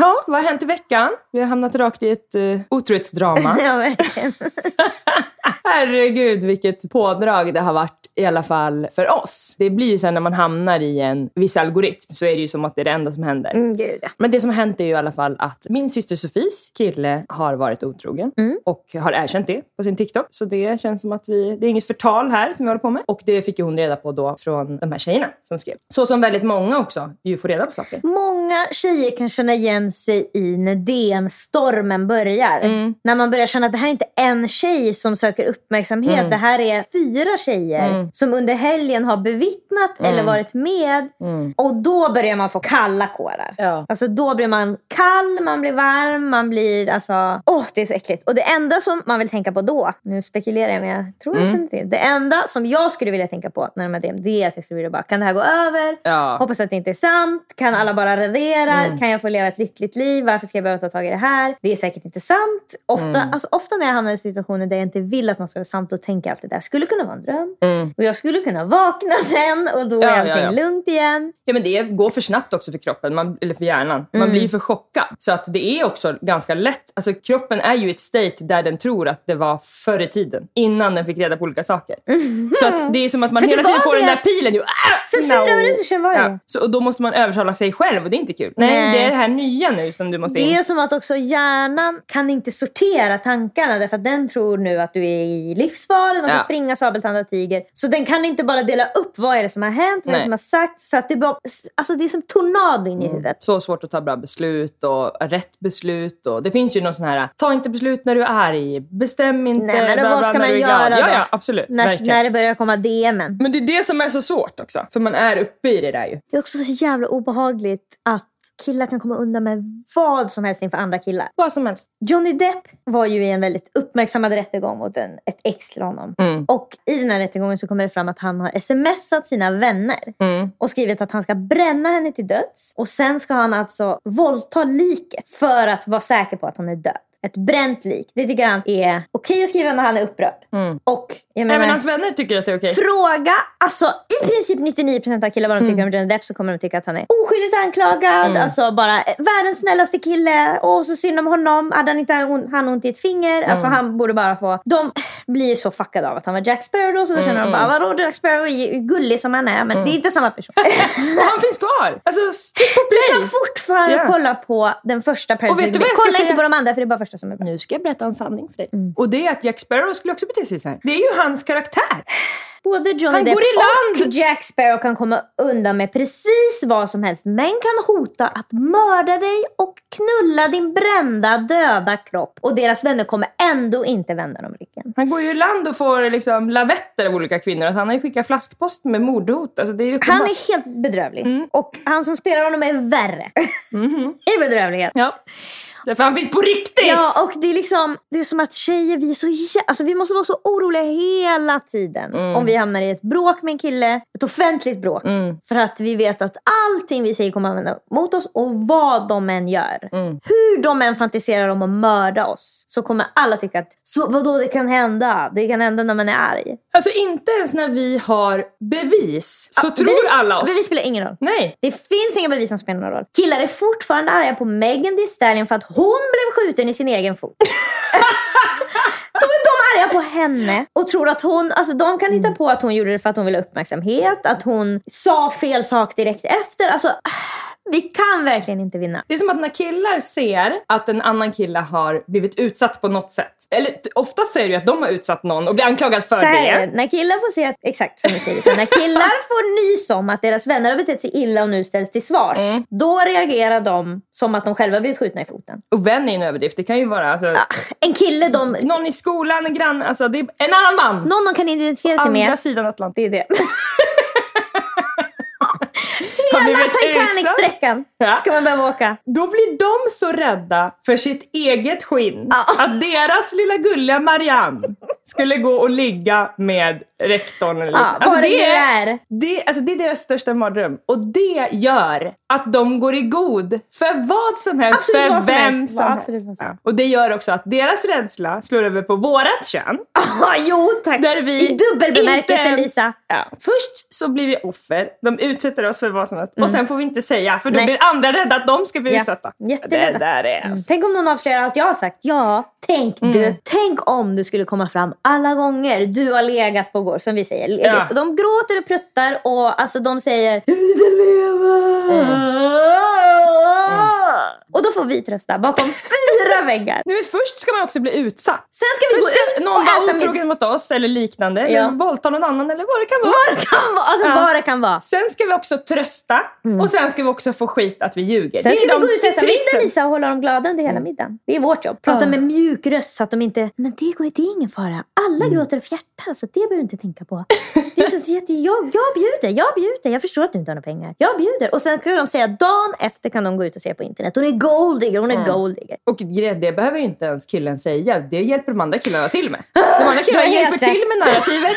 Ja, vad har hänt i veckan? Vi har hamnat rakt i ett otrohetsdrama. Ja, verkligen. Herregud, vilket pådrag det har varit i alla fall för oss. Det blir ju sen när man hamnar i en viss algoritm så är det ju som att det är det enda som händer. Gud, ja. Men det som har hänt är ju i alla fall att min syster Sofis kille har varit otrogen och har erkänt det på sin TikTok. Så det känns som att det är inget förtal här som vi håller på med. Och det fick ju hon reda på då från de här tjejerna som skrev. Så som väldigt många också ju får reda på saker. Många tjejer kan känna igen sig i när DM-stormen börjar. När man börjar känna att det här är inte en tjej som söker uppmärksamhet. Det här är 4 tjejer som under helgen har bevittnat eller varit med. Och då börjar man få kalla kårar. Ja. Alltså då blir man kall, man blir varm, man blir alltså... det är så äckligt. Och det enda som man vill tänka på då, nu spekulerar jag men jag tror jag känner till. Det enda som jag skulle vilja tänka på när de här DM, det är att jag skulle vilja bara, kan det här gå över? Ja. Hoppas att det inte är sant. Kan alla bara radera? Kan jag få leva ett lyckligt liv? Varför ska jag behöva ta tag i det här? Det är säkert inte sant. Ofta när jag hamnar i situationer där jag inte vill att något ska vara sant och tänka allt det där skulle kunna vara en dröm. Och jag skulle kunna vakna sen och då är allting lugnt igen. Ja, men det går för snabbt också för kroppen, eller för hjärnan. Man blir för chockad. Så att det är också ganska lätt. Alltså kroppen är ju ett state där den tror att det var förr i tiden. Innan den fick reda på olika saker. Så att det är som att man hela tiden får den där pilen. För 4 minuter sedan var det. Ja. Så, och då måste man övertala sig själv och det är inte kul. Nej, det är det här nya nu som du måste in. Det är som att också hjärnan kan inte sortera tankarna därför att den tror nu att du är i livsfar, man ska springa sabeltandad tiger. Så den kan inte bara dela upp vad är det som har hänt, vad som har sagt. Så att det, bara, alltså det är som tornado in i huvudet. Så svårt att ta bra beslut och rätt beslut. Och det finns ju någon sån här, ta inte beslut när du är arg, bestäm inte. Nej, men då, vad ska man göra då? Ja, absolut. När det börjar komma DM:en. Men det är det som är så svårt också. För man är uppe i det där ju. Det är också så jävla obehagligt att killar kan komma undan med vad som helst inför andra killar. Vad som helst. Johnny Depp var ju i en väldigt uppmärksammad rättegång mot ett ex till honom. Och i den här rättegången så kommer det fram att han har smsat sina vänner. Och skrivit att han ska bränna henne till döds. Och sen ska han alltså våldta liket för att vara säker på att hon är död. Ett bränt lik. Det tycker han är okej att skriva när han är upprörd. Och jag menar, men hans vänner tycker att det är okej. Fråga, alltså i princip 99% av killar vad de tycker om Johnny Depp så kommer de tycka att han är oskyldigt anklagad. Alltså bara världens snällaste kille. Och så synd om honom. Hade han inte ont i ett finger. Alltså han borde bara få... De blir ju så fuckade av att han var Jack Sparrow då. Så då känner de bara, vadå Jack Sparrow är gullig som han är. Men det är inte samma person. Han finns kvar. Alltså, du kan fortfarande kolla på den första personen. Kolla inte på de andra för det är bara första. Nu ska jag berätta en sanning för dig. Och det är att Jack Sparrow skulle också bete sig så här. Det är ju hans karaktär. Både Johnny Depp och Jack Sparrow kan komma undan med precis vad som helst. Men kan hota att mörda dig och knulla din brända, döda kropp. Och deras vänner kommer ändå inte vända dem ryggen. Han går ju i land och får liksom lavetter av olika kvinnor. Han har ju skickat flaskpost med mordhot. Alltså, det är ju han är helt bedrövlig. Och han som spelar honom är värre. I bedrövligheten. Ja. Därför han finns på riktigt. Ja, och det är liksom, det är som att tjejer, vi är så alltså vi måste vara så oroliga hela tiden om vi hamnar i ett bråk med en kille, ett offentligt bråk, för att vi vet att allting vi säger kommer använda mot oss, och vad de än gör, hur de än fantiserar om att mörda oss, så kommer alla tycka att så, vadå, det kan hända. Det kan hända när man är arg. Alltså inte ens när vi har bevis, så tror bevis, alla oss. Bevis spelar ingen roll. Nej. Det finns inga bevis som spelar någon roll. Killar är fortfarande arga på Megan Thee Stallion för att hon blev skjuten i sin egen fot. De är arga på henne och tror att hon, alltså de kan hitta på att hon gjorde det för att hon ville uppmärksamhet, att hon sa fel sak direkt efter, alltså vi kan verkligen inte vinna. Det är som att när killar ser att en annan kille har blivit utsatt på något sätt, eller ofta säger ju att de har utsatt någon och blir anklagad för så här det. När killar får se att, exakt som ni säger, så när killar får nys om att deras vänner har betett sig illa och nu ställs till svars, då reagerar de som att de själva blivit skjutna i foten. Och vän är en överdrift, det kan ju vara alltså, en kille, de, någon i skolan, en grann, alltså det är en annan man. Någon de kan identifiera sig med. Andra sidan Atlanten, det är det. Hela Titanic-sträckan ska man behöva åka. Då blir de så rädda för sitt eget skinn att deras lilla gulliga Marianne skulle gå och ligga med rektorn eller alltså, det är deras största mardröm. Och det gör att de går i god för vad som helst, absolut, för vad vem som helst. Ja. Och det gör också att deras rädsla slår över på vårat kön. Jo tack, där vi i dubbel bemärkelse ens, Lisa. Ja. Först så blir vi offer, de utsätter oss för vad som helst, och sen får vi inte säga, för då blir andra rädda att de ska bli utsatta. Jätterädda. Det där är alltså. Tänk om någon avslöjar allt jag har sagt. Ja, tänk du. Tänk om du skulle komma fram alla gånger du har legat på går, som vi säger. Ja. De gråter och pruttar och alltså de säger och då får vi trösta bakom fyra väggar. Nej, men först ska man också bli utsatt. Sen ska vi gå ut någon och äta otrogen mot oss eller liknande. Eller våldta någon annan eller vad det kan vara. Alltså vad det kan vara. Sen ska vi också trösta. Och sen ska vi också få skit att vi ljuger. Sen ska vi gå ut och äta middag, Lisa, och hålla dem glada under hela middagen. Det är vårt jobb. Prata med mjuk röst så att de inte, men det är ingen fara. Alla gråter och fjärtar, så det behöver du inte tänka på. Det känns jag bjuder. Jag förstår att du inte har några pengar. Jag bjuder. Och sen kan de säga dagen efter kan de gå ut och se på internet. Hon är goldigger, hon är goldigger. Och det behöver ju inte ens killen säga. Det hjälper de andra killarna till med. De andra killarna hjälper till med narrativet.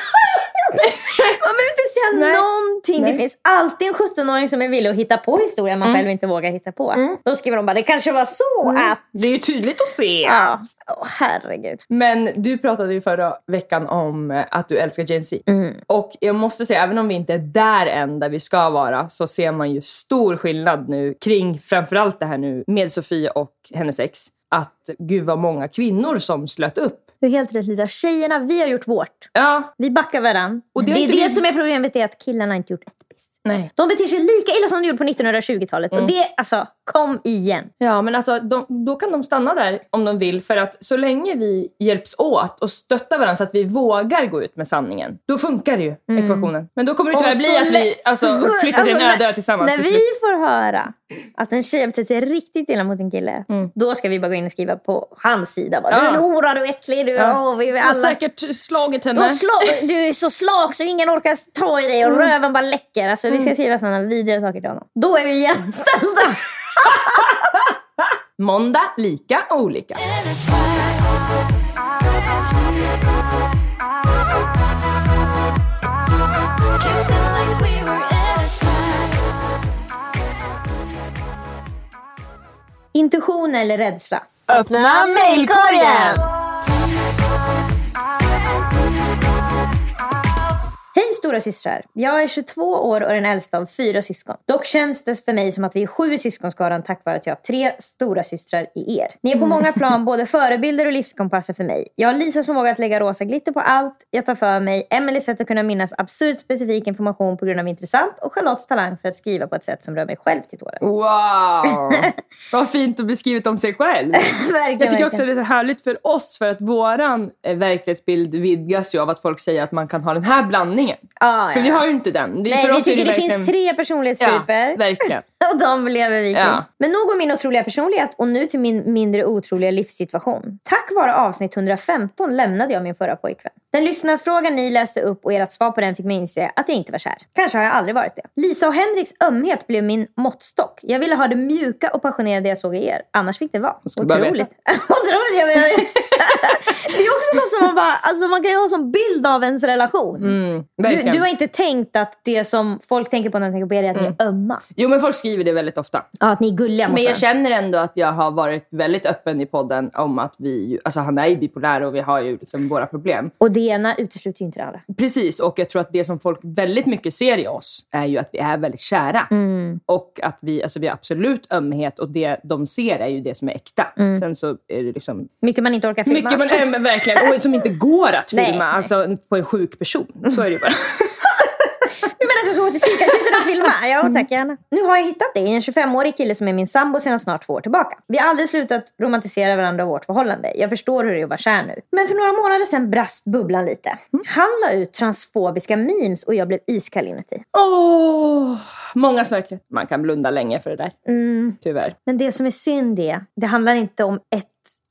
Man behöver inte säga någonting. Det finns alltid en 17-åring som är villig att hitta på historia man själv inte vågar hitta på. Då skriver de bara, det kanske var så att... Det är ju tydligt att se. Ja. Åh, herregud. Men du pratade ju förra veckan om att du älskar Gen Z. Och jag måste säga, även om vi inte är där än där vi ska vara, så ser man ju stor skillnad nu kring framförallt det här nu med Sofia och hennes ex. Att gud vad många kvinnor som slöt upp. Du är helt rätt, Lisa. Tjejerna, vi har gjort vårt. Ja. Vi backar varann. Och det är det som är problemet, är att killarna inte gjort ett piss. Nej. De beter sig lika illa som de gjorde på 1920-talet. Och det, alltså, kom igen. Ja, men alltså, då kan de stanna där om de vill. För att så länge vi hjälps åt och stöttar varandra så att vi vågar gå ut med sanningen, då funkar det ju, ekvationen. Men då kommer det tyvärr bli att vi flyttar till en ödö tillsammans. När vi får höra att en tjej beter sig riktigt illa mot en kille, då ska vi bara gå in och skriva på hans sida. Bara, du är en hora, du är äcklig, du är alla... säkert slagit henne. Du är så slag så ingen orkar ta i dig och röven bara läcker. Alltså, vi ska skriva sådana vidare saker till honom. Då är vi jämställda. Måndag, lika och olika. Intuition eller rädsla? Öppna mejlkorgen! Hej stora systrar, jag är 22 år och den äldsta av 4 syskon. Dock känns det för mig som att vi är 7 i syskonskaran tack vare att jag har 3 stora systrar i er. Ni är på många plan både förebilder och livskompasser för mig. Jag har Lisas förmåga att lägga rosa glitter på allt jag tar för mig, Emelies sätt att kunna minnas absurd specifik information på grund av intressant, och Charlottes talang för att skriva på ett sätt som rör mig själv till tårar. Wow! Vad fint att beskriva om sig själv. Jag tycker också att det är så härligt för oss, för att våran verklighetsbild vidgas ju av att folk säger att man kan ha den här blandningen. För vi har ju inte den. Nej, vi tycker det verkligen... finns 3 personlighetstyper. Ja, verkligen. Och de blev viking. Ja. Men nog om min otroliga personlighet och nu till min mindre otroliga livssituation. Tack vare avsnitt 115 lämnade jag min förra pojkvän. Den lyssnarfrågan ni läste upp och ert svar på den fick mig inse att jag inte var kär. Kanske har jag aldrig varit det. Lisa och Henriks ömhet blev min måttstock. Jag ville ha det mjuka och passionerade jag såg i er. Annars fick det vara. Otroligt. Otroligt, jag menar det. Det är också något som man bara... Alltså man kan ju ha som bild av ens relation. Mm, du har inte tänkt att det som folk tänker på när de tänker på er är att ni är ömma. Jo, men folk skriver det väldigt ofta. Ja, att ni är gulliga mot. Men jag känner ändå att jag har varit väldigt öppen i podden om att vi... Alltså han är ju bipolär och vi har ju liksom våra problem. Och det ena utesluter ju inte det andra. Precis, och jag tror att det som folk väldigt mycket ser i oss är ju att vi är väldigt kära. Mm. Och att vi har absolut ömhet och det de ser är ju det som är äkta. Mm. Sen så är det liksom... Mycket man inte orkar filma. Mycket man verkligen, och som inte går att filma. Nej. Alltså på en sjuk person. Så är det ju bara... Du menar att jag ska gå till kyrkan och filma? Ja, tack gärna. Nu har jag hittat dig, en 25-årig kille som är min sambo sedan snart 2 år tillbaka. Vi har aldrig slutat romantisera varandra och vårt förhållande. Jag förstår hur det är att vara kär nu. Men för några månader sedan brast bubblan lite. Han la ut transfobiska memes och jag blev iskall inuti. Många verkligen. Man kan blunda länge för det där. Tyvärr. Men det som är synd är, det handlar inte om ett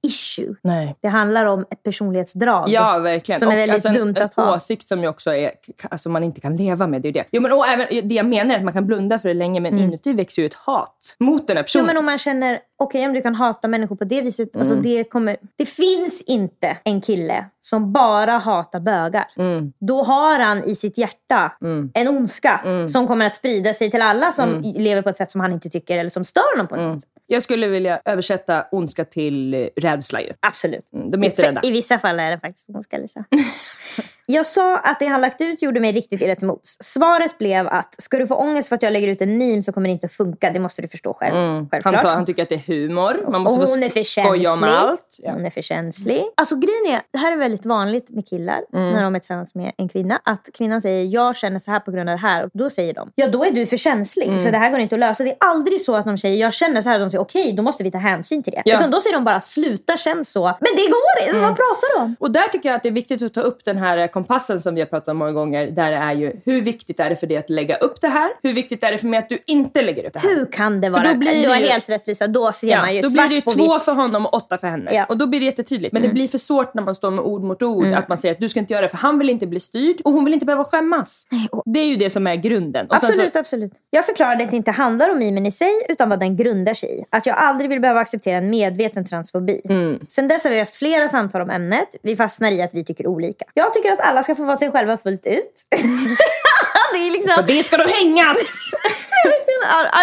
issue. Nej. Det handlar om ett personlighetsdrag. Ja, verkligen. Som och är väldigt alltså dumt att ha. En åsikt som ju också är, alltså man inte kan leva med, det är ju det. Jo, men även det jag menar är att man kan blunda för det länge, men inuti växer ju ett hat mot den här personen. Jo, men om man känner, okej, om du kan hata människor på det viset, alltså det finns inte en kille som bara hatar bögar. Då har han i sitt hjärta en ondska som kommer att sprida sig till alla som lever på ett sätt som han inte tycker eller som stör honom på något sätt. Jag skulle vilja översätta ondska till rädsla ju. Absolut. De är rädda. I vissa fall är det faktiskt ondska, Lisa. Jag sa att det han lagt ut gjorde mig riktigt illa till mods. Svaret blev att, ska du få ångest för att jag lägger ut en meme så kommer det inte att funka. Det måste du förstå själv. Han tycker att det är humor. Man måste och hon är för känslig. Hon är för känslig. Alltså grejen är, det här är väldigt vanligt med killar när de är tillsammans med en kvinna. Att kvinnan säger, jag känner så här på grund av det här. Och då säger de, ja då är du för känslig. Så det här går inte att lösa. Det är aldrig så att de säger, jag känner så här. Och de säger, okej, då måste vi ta hänsyn till det. Ja. Utan då säger de bara, sluta känns så. Men det går inte. Vad pratar de om? Och där tycker jag att det är viktigt att ta upp den här kompassen som vi har pratat om många gånger, där det är ju hur viktigt är det för dig att lägga upp det här, hur viktigt är det för mig att du inte lägger upp det här, hur kan det vara, för då blir du helt rätt Lisa, då ser man ju då svart blir det ju 2 för honom och 8 för henne, och då blir det jättetydligt, men det blir för svårt när man står med ord mot ord, att man säger att du ska inte göra det för han vill inte bli styrd och hon vill inte behöva skämmas. Det är ju det som är grunden. Och absolut. Jag förklarade att det inte handlar om mimen i sig utan vad den grundar sig i, att jag aldrig vill behöva acceptera en medveten transfobi. Sen dess har vi haft flera samtal om ämnet, vi fastnar i att vi tycker olika. Jag tycker att alla ska få vara sig själva fullt ut. Det är liksom... För det ska du hängas!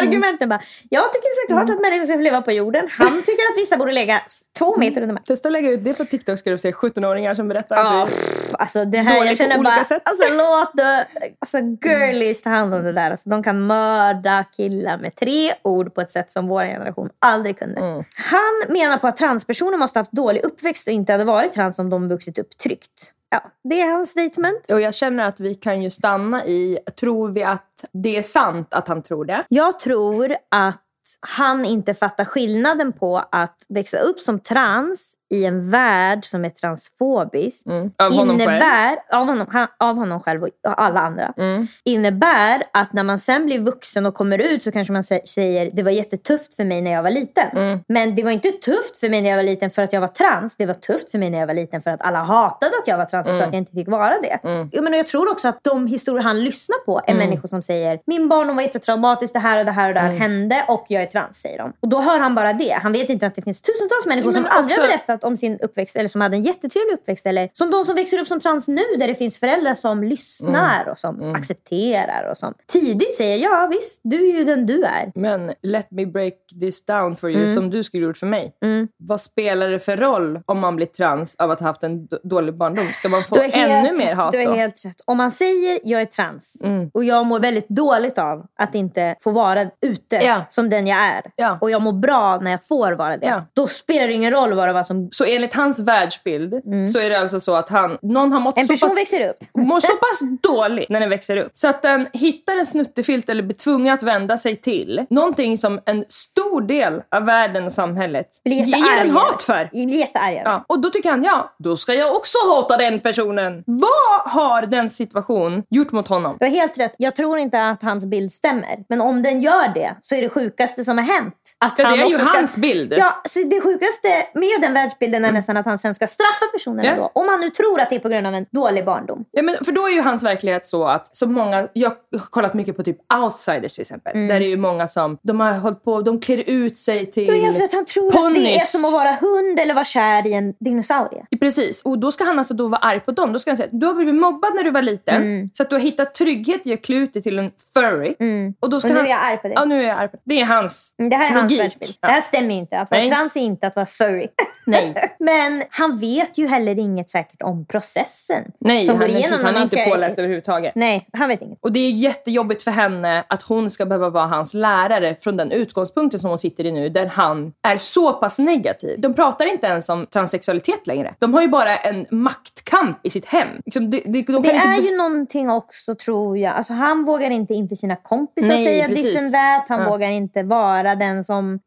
Argumenten bara. Jag tycker såklart att människor ska få leva på jorden. Han tycker att vissa borde lägga 2 meter under mig. Testa att lägga ut det på TikTok, ska du se 17-åringar som berättar att du... Alltså det här, jag känner bara... Sätt. Alltså låt det... Alltså girlies ta hand om det där. Alltså, de kan mörda killar med 3 ord på ett sätt som vår generation aldrig kunde. Han menar på att transpersoner måste ha haft dålig uppväxt och inte hade varit trans om de vuxit upp tryggt. Ja, det är hans statement. Och jag känner att vi kan ju stanna i, tror vi att det är sant att han tror det? Jag tror att han inte fattar skillnaden på att växa upp som trans i en värld som är transfobisk av honom själv och alla andra innebär att när man sen blir vuxen och kommer ut så kanske man säger det var jättetufft för mig när jag var liten, men det var inte tufft för mig när jag var liten för att jag var trans, det var tufft för mig när jag var liten för att alla hatade att jag var trans och så att jag inte fick vara det. Jag tror också att de historier han lyssnar på är människor som säger min barndom var jättetraumatisk, det här och det här hände och jag är trans, säger de, och då hör han bara det, han vet inte att det finns tusentals människor som aldrig har berättat om sin uppväxt eller som hade en jättetrevlig uppväxt, eller som de som växer upp som trans nu där det finns föräldrar som lyssnar och som accepterar och som tidigt säger ja visst, du är ju den du är. Men let me break this down for you som du skulle gjort för mig. Vad spelar det för roll om man blir trans av att ha haft en dålig barndom? Ska man få ännu mer hat då? Du är helt rätt. Om man säger jag är trans och jag mår väldigt dåligt av att inte få vara ute som den jag är och jag mår bra när jag får vara det, då spelar det ingen roll vad som Så enligt hans världsbild så är det alltså så att någon har mått en person växer upp. Mår så pass dåligt när den växer upp så att den hittar en snuttefilt eller blir tvungen att vända sig till någonting som en stor del av världen och samhället ger en hat för. Blir jättearg. Ja. Och då tycker han, då ska jag också hata den personen. Vad har den situation gjort mot honom? Du har helt rätt. Jag tror inte att hans bild stämmer. Men om den gör det så är det sjukaste som har hänt. Att han det är också ju hans bild. Ja, så det sjukaste med den världsbilden är nästan att han sen ska straffa personen då. Om han nu tror att det är på grund av en dålig barndom. Ja, men för då är ju hans verklighet så att så många, jag har kollat mycket på typ outsiders till exempel. Där är ju många som, de har hållit på, de klär ut sig till ponys. Du är helt rätt, han tror att det är som att vara hund eller vara kär i en dinosaurie. Precis, och då ska han alltså då vara arg på dem. Då ska han säga, du har blivit mobbad när du var liten. Så att du har hittat trygghet i att klä ut dig till en furry. Och då ska nu är jag arg på det. Ja, nu är jag arg på det. Det är hans det här är hans världsbild. Ja. Det här stämmer ju inte. Att vara trans är inte att vara furry. Nej. Men han vet ju heller inget säkert om processen. Nej, som han är inte påläst överhuvudtaget. Nej, han vet inget. Och det är jättejobbigt för henne att hon ska behöva vara hans lärare från den utgångspunkten som hon sitter i nu, där han är så pass negativ. De pratar inte ens om transsexualitet längre. De har ju bara en maktkamp i sitt hem. Det är ju någonting också, tror jag. Alltså, han vågar inte inför sina kompisar säga this and that. Han vågar inte vara den som...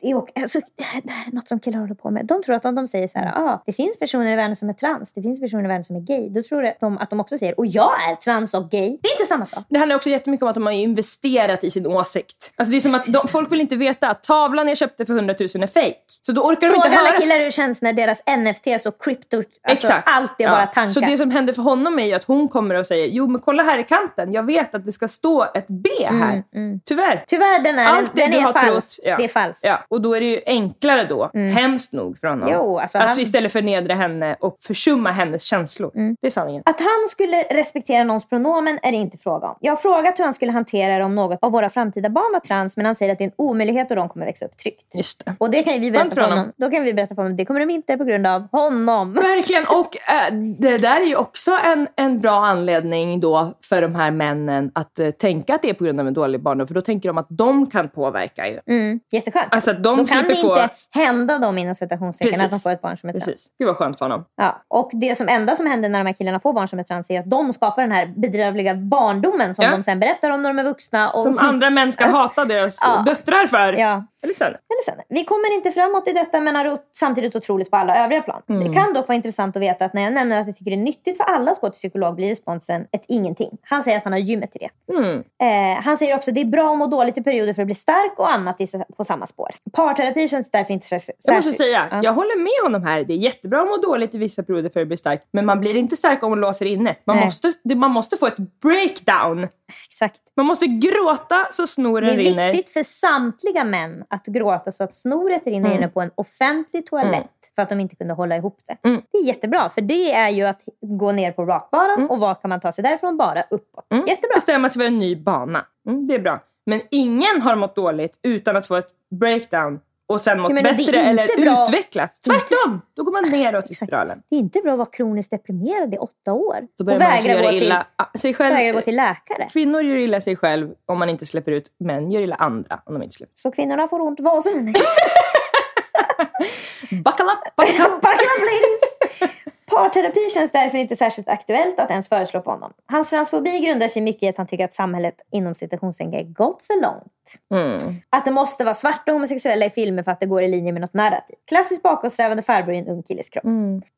Alltså, det här är något som killar håller på med. De tror att de säger så här, det finns personer i världen som är trans. Det finns personer i världen som är gay. Då tror de att de också säger, och jag är trans och gay. Det är inte samma sak. Det handlar också jättemycket om att de har investerat i sin åsikt. Alltså det är som att folk vill inte veta att tavlan jag köpte för 100 000 är fake. Så då orkar de inte alla killar hur känns när deras NFTs och krypto, alltså allt det bara tankar. Så det som händer för honom är ju att hon kommer och säger, jo men kolla här i kanten, jag vet att det ska stå ett B här. Tyvärr den är, allt den är falskt. Det är falskt. Ja. Och då är det ju enklare då, hemskt nog för honom. Jo, alltså att istället för nedra henne och försumma hennes känslor. Det är sanningen. Att han skulle respektera någons pronomen är det inte fråga om. Jag har frågat hur han skulle hantera det om något av våra framtida barn var trans, men han säger att det är en omöjlighet och de kommer växa upp tryggt. Just det. Och det kan ju vi berätta för honom. Då kan vi berätta för honom. Det kommer de inte på grund av honom. Verkligen. Och det där är ju också en bra anledning då för de här männen att tänka att det är på grund av en dålig barndom. För då tänker de att de kan påverka ju. Jätteskönt. Alltså att de kan det inte hända dem inom citationstecken att de får ett barn som är trans. Precis. Det var skönt för honom. Ja. Och det som enda som händer när de här killarna får barn som är trans är att de skapar den här bedrövliga barndomen som de sen berättar om när de är vuxna. Och som andra män ska hata deras döttrar för. Ja. Eller sen. Vi kommer inte framåt i detta men är samtidigt otroligt på alla övriga plan. Det kan dock vara intressant att veta att när jag nämner att jag tycker det är nyttigt för alla att gå till psykolog blir responsen ett ingenting. Han säger att han har gymmet till det. Han säger också att det är bra att må dåligt i perioder för att bli stark och annat på samma spår. Parterapi känns därför inte särskilt. Jag måste säga, jag håller med honom här. Det är jättebra att må dåligt i vissa perioder för att bli stark. Men man blir inte stark om man låser inne. Man måste få ett breakdown. Exakt. Man måste gråta så snoren rinner. Det är viktigt för samtliga män att gråta så att snoret rinner inne på en offentlig toalett för att de inte kunde hålla ihop det. Det är jättebra, för det är ju att gå ner på rakbanan och var kan man ta sig därifrån? Bara uppåt. Jättebra. Bestämma sig för en ny bana. Det är bra. Men ingen har mått dåligt utan att få ett breakdown och sen mått bättre eller bra. Utvecklats. Tvärtom! Då går man neråt i spiralen. Det är inte bra att vara kroniskt deprimerad i 8 år. Och vägra gå till läkare. Kvinnor gör illa sig själv om man inte släpper ut. Män gör illa andra om de inte släpper ut. Så kvinnorna får ont vad som helst. Buckle up, ladies! Parterapi känns därför inte särskilt aktuellt att ens föreslå för honom. Hans transfobi grundar sig mycket i att han tycker att samhället inom citationstecken gått för långt. Att det måste vara svarta och homosexuella i filmer för att det går i linje med något narrativ. Klassiskt bakåtsträvande farbror i en ung killes kropp.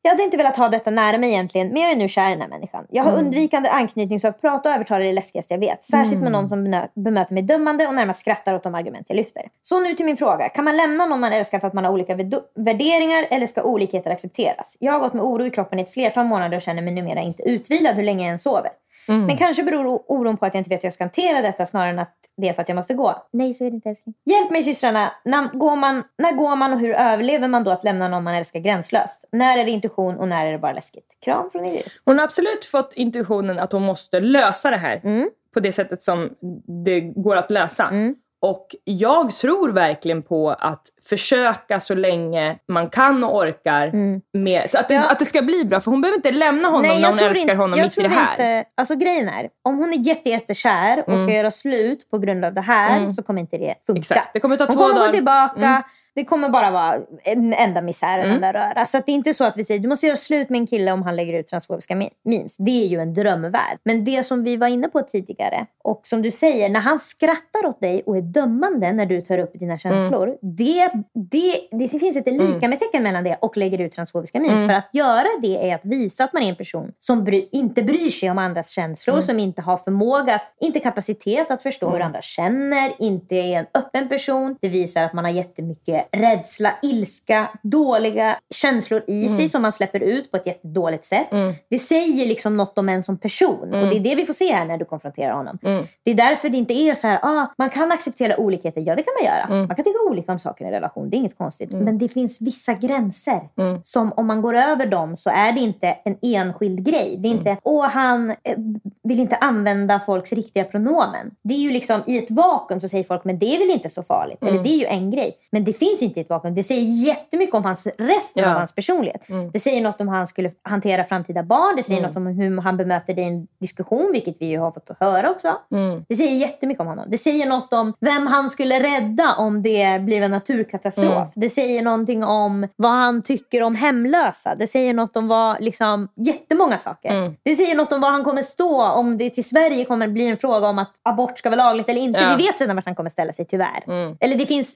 Jag hade inte velat ha detta nära mig egentligen, men jag är nu kär i den här människan. Jag har undvikande anknytning så att prata och övertala är det läskigaste jag vet. Särskilt med någon som bemöter mig dömande och närmast skrattar åt de argument jag lyfter. Så nu till min fråga. Kan man lämna någon man älskar för att man har olika värderingar eller ska olikheter accepteras? Jag har gått med oro i kroppen i ett flertal månader och känner mig numera inte utvilad hur länge jag än sover. Men kanske beror oron på att jag inte vet hur jag ska hantera detta snarare än att det är för att jag måste gå. Nej, så är det inte, älskling. Hjälp mig, systrarna. När går man och hur överlever man då att lämna någon man älskar gränslöst? När är det intuition och när är det bara läskigt? Kram från Iris. Hon har absolut fått intuitionen att hon måste lösa det här på det sättet som det går att lösa. Och jag tror verkligen på att försöka så länge man kan och orkar med, så att det ska bli bra. För hon behöver inte lämna honom när hon älskar honom mitt i det här. Inte, alltså grejen är, om hon är jättekär och ska göra slut på grund av det här så kommer inte det funka. Exakt. Det kommer ta 2 dagar. Hon kommer gå tillbaka Det kommer bara vara en enda misär i den där röra. Så att det är inte så att vi säger du måste göra slut med en kille om han lägger ut transfobiska memes. Det är ju en drömvärld. Men det som vi var inne på tidigare, och som du säger, när han skrattar åt dig och är dömande när du tar upp dina känslor, det finns inte lika med tecken mellan det och lägger ut transfobiska memes. För att göra det är att visa att man är en person som inte bryr sig om andras känslor, som inte har förmåga, inte kapacitet att förstå hur andra känner, inte är en öppen person. Det visar att man har jättemycket rädsla, ilska, dåliga känslor i sig som man släpper ut på ett jättedåligt sätt. Det säger liksom något om en som person. Och det är det vi får se här när du konfronterar honom. Det är därför det inte är så här, man kan acceptera olikheter. Ja, det kan man göra. Man kan tycka olika om saker i relation. Det är inget konstigt. Men det finns vissa gränser som om man går över dem så är det inte en enskild grej. Det är inte, han vill inte använda folks riktiga pronomen. Det är ju liksom i ett vakuum så säger folk, men det är väl inte så farligt. Eller det är ju en grej. Men det finns inte i ett vakuum. Det säger jättemycket om hans resten av hans personlighet. Det säger något om hur han skulle hantera framtida barn. Det säger något om hur han bemöter det i en diskussion, vilket vi ju har fått höra också. Det säger jättemycket om honom. Det säger något om vem han skulle rädda om det blev en naturkatastrof. Det säger någonting om vad han tycker om hemlösa. Det säger något om vad, liksom, jättemånga saker. Det säger något om vad han kommer stå, om det till Sverige kommer bli en fråga om att abort ska vara lagligt eller inte. Ja. Vi vet redan vart han kommer ställa sig, tyvärr. Eller det finns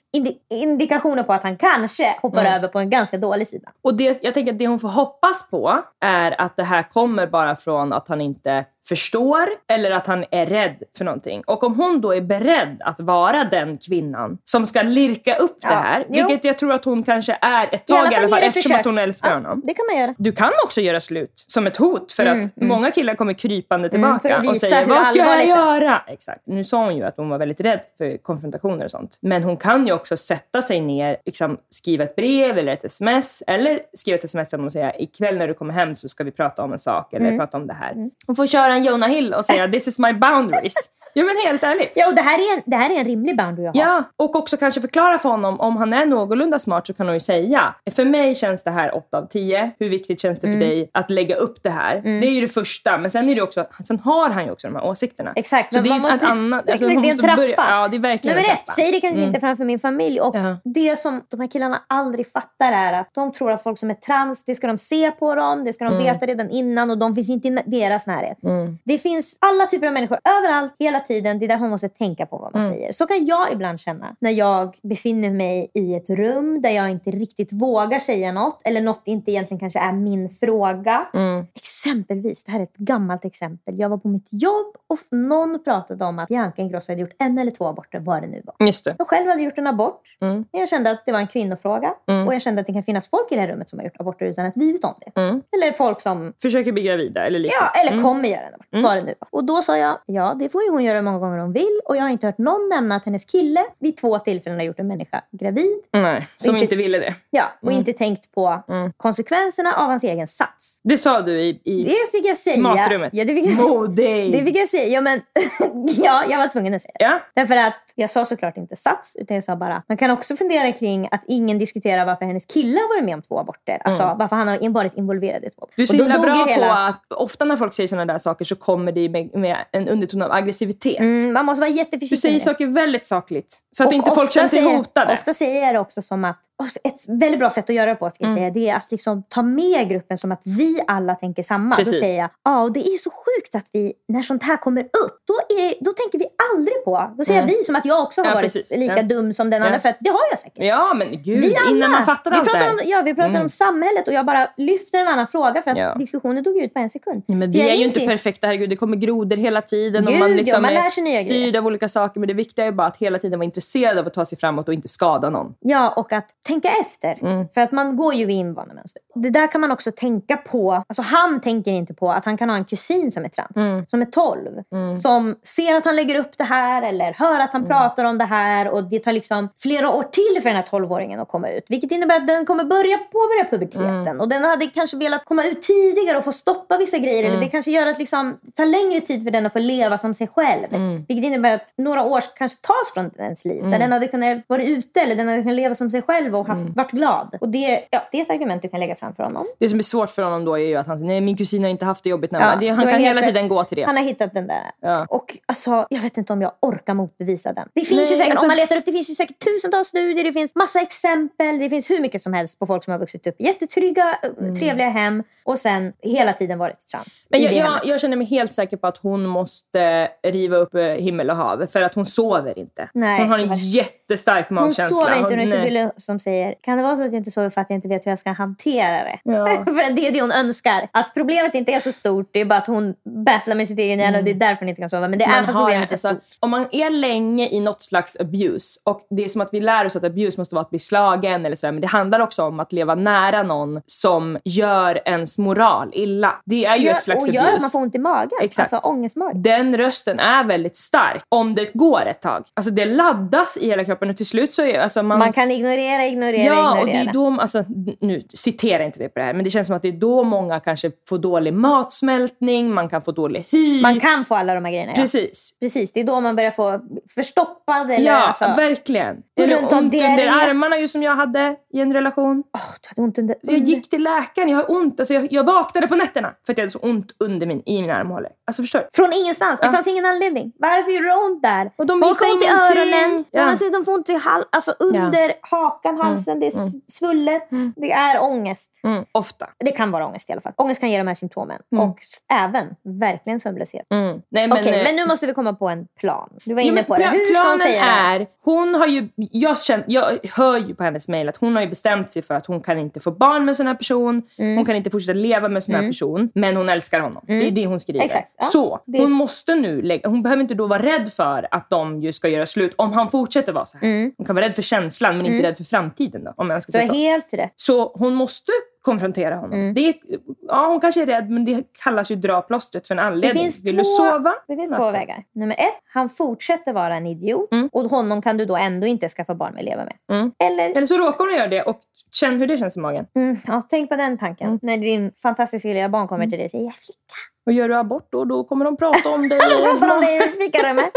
indikationer på att han kanske hoppar över på en ganska dålig sida. Och det, jag tänker att det hon får hoppas på är att det här kommer bara från att han inte förstår eller att han är rädd för någonting. Och om hon då är beredd att vara den kvinnan som ska lirka upp det här, vilket jag tror att hon kanske är ett tag i alla fall, eftersom att hon älskar honom. Det kan man göra. Du kan också göra slut som ett hot för att många killar kommer krypande tillbaka och säger, vad ska jag göra? Exakt. Nu sa hon ju att hon var väldigt rädd för konfrontationer och sånt. Men hon kan ju också sätta sig ner, liksom, skriva ett brev eller ett sms, eller skriva ett sms och säga, ikväll när du kommer hem så ska vi prata om en sak eller prata om det här. Hon får köra Jonah Hill och säga, this is my boundaries. Ja, men helt ärligt. Ja, och det här är en rimlig boundary jag har. Ja, och också kanske förklara för honom, om han är någorlunda smart så kan hon ju säga, för mig känns det här 8 av 10. Hur viktigt känns det för dig att lägga upp det här? Det är ju det första, men sen är det också, sen har han ju också de här åsikterna. Exakt, så men det är ett annat, alltså, exakt, det är en trappa. Ja, det är verkligen nummer 1, säg det kanske inte framför min familj. Och det som de här killarna aldrig fattar är att de tror att folk som är trans, det ska de se på dem, det ska de veta redan innan, och de finns inte i deras närhet. Det finns alla typer av människor överallt, hela tiden. Det är där man måste tänka på vad man säger. Så kan jag ibland känna när jag befinner mig i ett rum där jag inte riktigt vågar säga något, eller något inte egentligen kanske är min fråga. Exempelvis, det här är ett gammalt exempel. Jag var på mitt jobb och någon pratade om att Bianca Ingrosso hade gjort 1 eller 2 aborter, vad det nu var. Just det. Jag själv hade gjort en abort. Men jag kände att det var en kvinnofråga. Och jag kände att det kan finnas folk i det här rummet som har gjort aborter utan att vi vet om det. Eller folk som försöker bli gravida eller liknande. Ja, eller kommer göra en abort, vad det nu var. Och då sa jag, ja, det får ju hon göra många gånger hon vill, och jag har inte hört någon nämna att hennes kille vid 2 tillfällen har gjort en människa gravid. Nej, som inte ville det. Ja, och inte tänkt på konsekvenserna av hans egen sats. Det sa du i det fick jag säga. Matrummet. Ja, det fick jag säga. Det fick jag säga. Ja, men ja, jag var tvungen att säga det. Ja. Därför att jag sa såklart inte sats, utan jag sa bara, man kan också fundera kring att ingen diskuterar varför hennes kille har varit med om 2 aborter. Alltså varför han har varit involverad i 2. Du är så himla bra på att ofta när folk säger sådana där saker så kommer det med en underton av aggressivitet. Man måste vara jätteförsiktig. Du säger saker väldigt sakligt så att inte folk känner sig hotade. Ofta säger jag också som att ett väldigt bra sätt att göra det på, ska jag säga, det är att liksom ta med gruppen som att vi alla tänker samma. Precis. Då säger jag, och det är så sjukt att vi, när sånt här kommer upp, då tänker vi aldrig på. Då säger vi som att jag också har varit lika dum som den andra, för att det har jag säkert. Ja, men gud, vi alla, innan man fattar allt det. Vi pratar om samhället, och jag bara lyfter en annan fråga för att diskussionen dog ut på 1 sekund. Ja, men vi är ju inte perfekta, herregud, det kommer groder hela tiden, och man liksom är styrd av olika saker, men det viktiga är bara att hela tiden vara intresserad av att ta sig framåt och inte skada någon. Ja, och att tänka efter. För att man går ju i invandrarmönster. Det där kan man också tänka på. Alltså han tänker inte på att han kan ha en kusin som är trans. Som är 12. Som ser att han lägger upp det här. Eller hör att han pratar om det här. Och det tar liksom flera år till för den här 12-åringen att komma ut. Vilket innebär att den kommer påbörja puberteten. Och den hade kanske velat komma ut tidigare och få stoppa vissa grejer. Eller det kanske gör att liksom, det tar längre tid för den att få leva som sig själv. Vilket innebär att några år kanske tas från dens liv. Där den hade kunnat vara ute. Eller den hade kunnat leva som sig själv. själv och haft, varit glad. Och det är ett argument du kan lägga fram för honom. Det som är svårt för honom då är ju att han säger, nej, min kusin har inte haft det jobbigt när man, han kan hela tiden gå till det. Han har hittat den där. Ja. Och alltså, jag vet inte om jag orkar motbevisa den. Det finns ju säkert, om man letar upp, det finns ju säkert tusentals studier, det finns massa exempel, det finns hur mycket som helst på folk som har vuxit upp jättetrygga, trevliga hem och sen hela tiden varit trans. Men jag känner mig helt säker på att hon måste riva upp himmel och hav för att hon sover inte. Nej, hon har en jättestark magkänsla. Hon sover inte, hon är Gille som säger, kan det vara så att jag inte sover för att jag inte vet hur jag ska hantera det? Ja. För det är det hon önskar. Att problemet inte är så stort, det är bara att hon battlar med sitt egen hjärna och det är därför hon inte kan sova. Men det är för problemet är stort. Om man är länge i något slags abuse, och det är som att vi lär oss att abuse måste vara att bli slagen eller så, men det handlar också om att leva nära någon som gör ens moral illa. Det är ju ett slags abuse. Och gör att man får ont i magen. Exakt. Alltså ångestmag. Den rösten är väldigt stark om det går ett tag. Alltså det laddas i hela kroppen och till slut så är alltså man kan ignorera. Ja, och det är då, alltså, nu citerar jag inte det på det här, men det känns som att det är då många kanske får dålig matsmältning, man kan få dålig hy. Man kan få alla de här grejerna. Ja. Precis, det är då man börjar få förstoppad eller alltså. Ja, verkligen. Eller ont under armarna, ju som jag hade i en relation. Du hade ont under. Jag gick till läkaren, jag har ont, alltså jag vaknade på nätterna för att jag hade så ont under min armhålor. Alltså förstår. Från ingenstans. Det fanns ingen anledning. Varför gjorde det ont där? Och de får ont i öronen. Ja. Man ser att de får ont i alltså under hakan, halsen, det är svullet. Det är ångest. Ofta. Det kan vara ångest i alla fall. Ångest kan ge de här symptomen. Och även verkligen sömnlöshet. Nej, men, okej, men nu måste vi komma på en plan. Du var inne på det. Hur ska hon säga det? Hon har ju, jag hör ju på hennes mejl att hon har ju bestämt sig för att hon kan inte få barn med en sån här person. Hon kan inte fortsätta leva med en sån här person. Men hon älskar honom. Det är det hon skriver. Exakt. Ja, så det. Hon måste nu hon behöver inte då vara rädd för att de ju ska göra slut om han fortsätter vara så här. Hon kan vara rädd för känslan men inte rädd för framtiden då, om jag ska säga så. Helt rätt. Så hon måste konfrontera honom. Det är, hon kanske är rädd, men det kallas ju dra plåstret för en anledning. Vill du sova? Det finns två vägar. Nummer 1, han fortsätter vara en idiot och honom kan du då ändå inte skaffa barn med att leva med. Eller så råkar hon göra det och känn hur det känns i magen. Ja, tänk på den tanken. När din fantastiska lilla barn kommer till dig och säger flicka. Och gör du abort då kommer de prata om dig. De pratar om dig i fikarummet.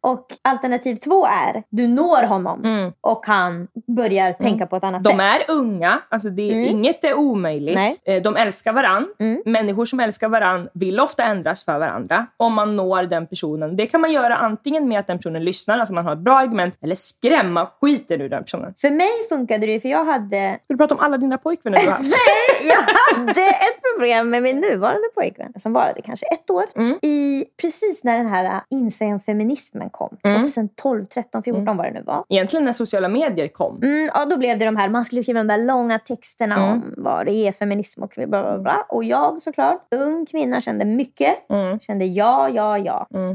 Och alternativ 2 är du når honom och han börjar tänka på ett annat sätt. De är unga, alltså det är inget är omöjligt. De älskar varann. Människor som älskar varann vill ofta ändras för varandra. Om man når den personen, det kan man göra antingen med att den personen lyssnar, alltså man har ett bra argument, eller skrämma skiten ur den personen. För mig funkade det, för jag hade... Vill du prata om alla dina pojkvänner du har haft? Nej, jag hade ett problem med min nuvarande pojkvän som varade kanske ett år i precis när den här Instagram-feminismen kom 2012, 13, 14 vad det nu var. Egentligen när sociala medier kom. Ja, då blev det de här, man skulle skriva de där långa texterna om vad det är feminism och bla bla bla. Och jag såklart, ung kvinna, kände mycket. Kände ja.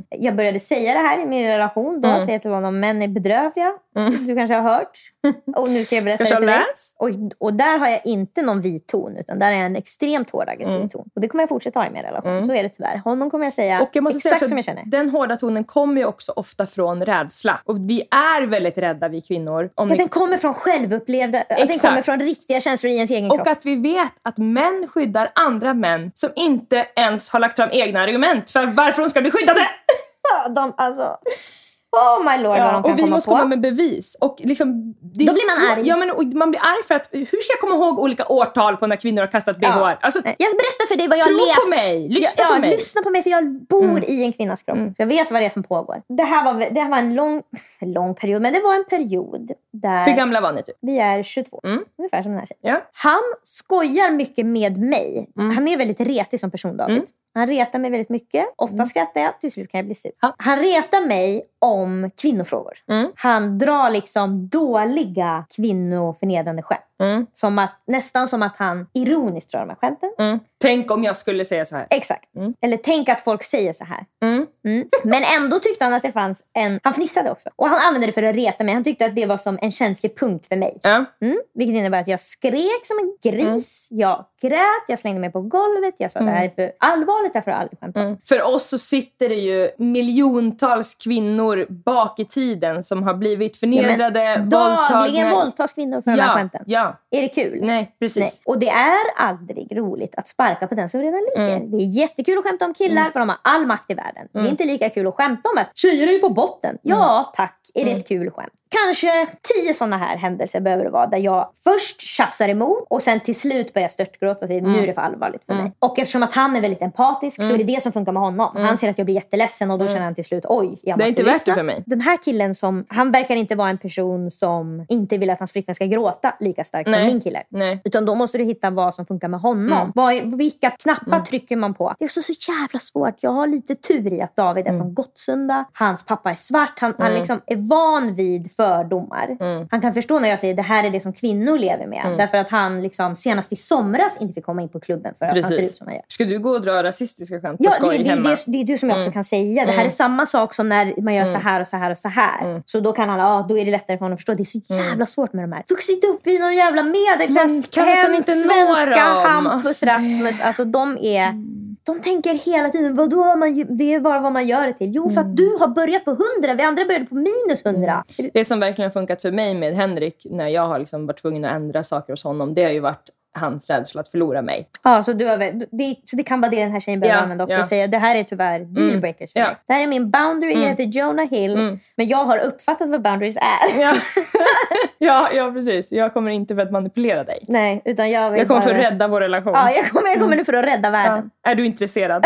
Jag började säga det här i min relation då, säger jag till honom, män är bedrövliga. Du kanske har hört. Och nu ska jag berätta det för dig. Och där har jag inte någon vit ton, utan där är jag en extremt hård aggressiv ton. Och det kommer jag fortsätta ha i min relation. Så är det tyvärr. Honom kommer jag säga och jag måste exakt säga som jag känner. Den hårda tonen kommer ju också ofta från rädsla. Och vi är väldigt rädda, vi kvinnor. Om den kommer från självupplevda. Att den kommer från riktiga känslor i ens egen kropp. Och att vi vet att män skyddar andra män som inte ens har lagt fram egna argument för varför de ska bli skyddade. Oh my lord, vad de kan och vi måste komma med bevis och liksom, det då blir man arg. Ja, men och man blir arg för att hur ska jag komma ihåg olika årtal på när kvinnor har kastat BHR? Alltså, jag berättar för dig vad jag levt. Lyssna på mig, för jag bor i en kvinnas kropp. Så jag vet vad det är som pågår. Det här var en lång period, men det var en period där. Hur gamla var ni typ? Vi är 22. Ungefär som den här tjejen. Han skojar mycket med mig. Han är väldigt retig som person, David. Han retar mig väldigt mycket. Ofta skrattar jag. Till slut kan jag bli sur. Han retar mig om kvinnofrågor. Han drar liksom dåliga kvinnoförnedrande skämt. Som att, nästan som att han ironiskt drar de här skämten. Tänk om jag skulle säga så här. Exakt. Eller tänk att folk säger så här. Men ändå tyckte han att det fanns en... Han fnissade också. Och han använde det för att reta mig. Han tyckte att det var som en känslig punkt för mig. Vilket innebär att jag skrek som en gris. Jag grät. Jag slängde mig på golvet. Jag sa det här är för allvarligt. Därför har jag aldrig skämt. För oss så sitter det ju miljontals kvinnor bak i tiden som har blivit förnedrade, våldtagna. Dagligen våldtas kvinnor för de här skämten. Är det kul? Nej, precis. Nej. Och det är aldrig roligt att sparka på den som redan ligger. Det är jättekul att skämta om killar för de har all makt i världen. Det är inte lika kul att skämta om att tjejer är ju på botten. Ja, tack. Är det ett kul skämt? kanske 10 sådana här händelser behöver det vara, där jag först tjafsar emot och sen till slut börjar störtgråta och säger, nu är det för allvarligt för mig. Och eftersom att han är väldigt empatisk så är det det som funkar med honom. Han ser att jag blir jätteledsen och då känner han till slut, oj, jag måste lyssna. Det är inte värt det för mig. Den här killen, som, han verkar inte vara en person som inte vill att hans flickvän ska gråta lika starkt som min kille. Nej. Utan då måste du hitta vad som funkar med honom. Vilka knappar trycker man på? Det är så jävla svårt. Jag har lite tur i att David är från Gottsunda. Hans pappa är svart. Han liksom är van vid fördomar. Han kan förstå när jag säger, det här är det som kvinnor lever med. Därför att han liksom senast i somras inte fick komma in på klubben för att han ser ut som han gör. Ska du gå och dra rasistiska skämt på skoj hemma? Det är du som jag också kan säga. Det här är samma sak som när man gör så här och så här och så här. Så då kan alla, då är det lättare för honom att förstå. Det är så jävla svårt med de här. Vuxit upp i någon jävla medelklass. Svenska, Hampus, Rasmus. Alltså de är... De tänker hela tiden, vadå, det är bara vad man gör det till. Jo, för att du har börjat på 100, vi andra började på -100. Det som verkligen har funkat för mig med Henrik, när jag har liksom varit tvungen att ändra saker hos honom, det har ju varit hans rädsla att förlora mig. Ja, så det kan vara det den här tjejen behöver använda också och säga, det här är tyvärr dealbreakers för mig. Det här är min boundary, jag heter Jonah Hill, men jag har uppfattat vad boundaries är. Ja, precis. Jag kommer inte för att manipulera dig. Nej, utan jag kommer för att rädda vår relation. Ja, jag kommer nu för att rädda världen. Ja. Är du intresserad?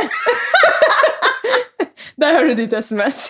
Där har du ditt sms.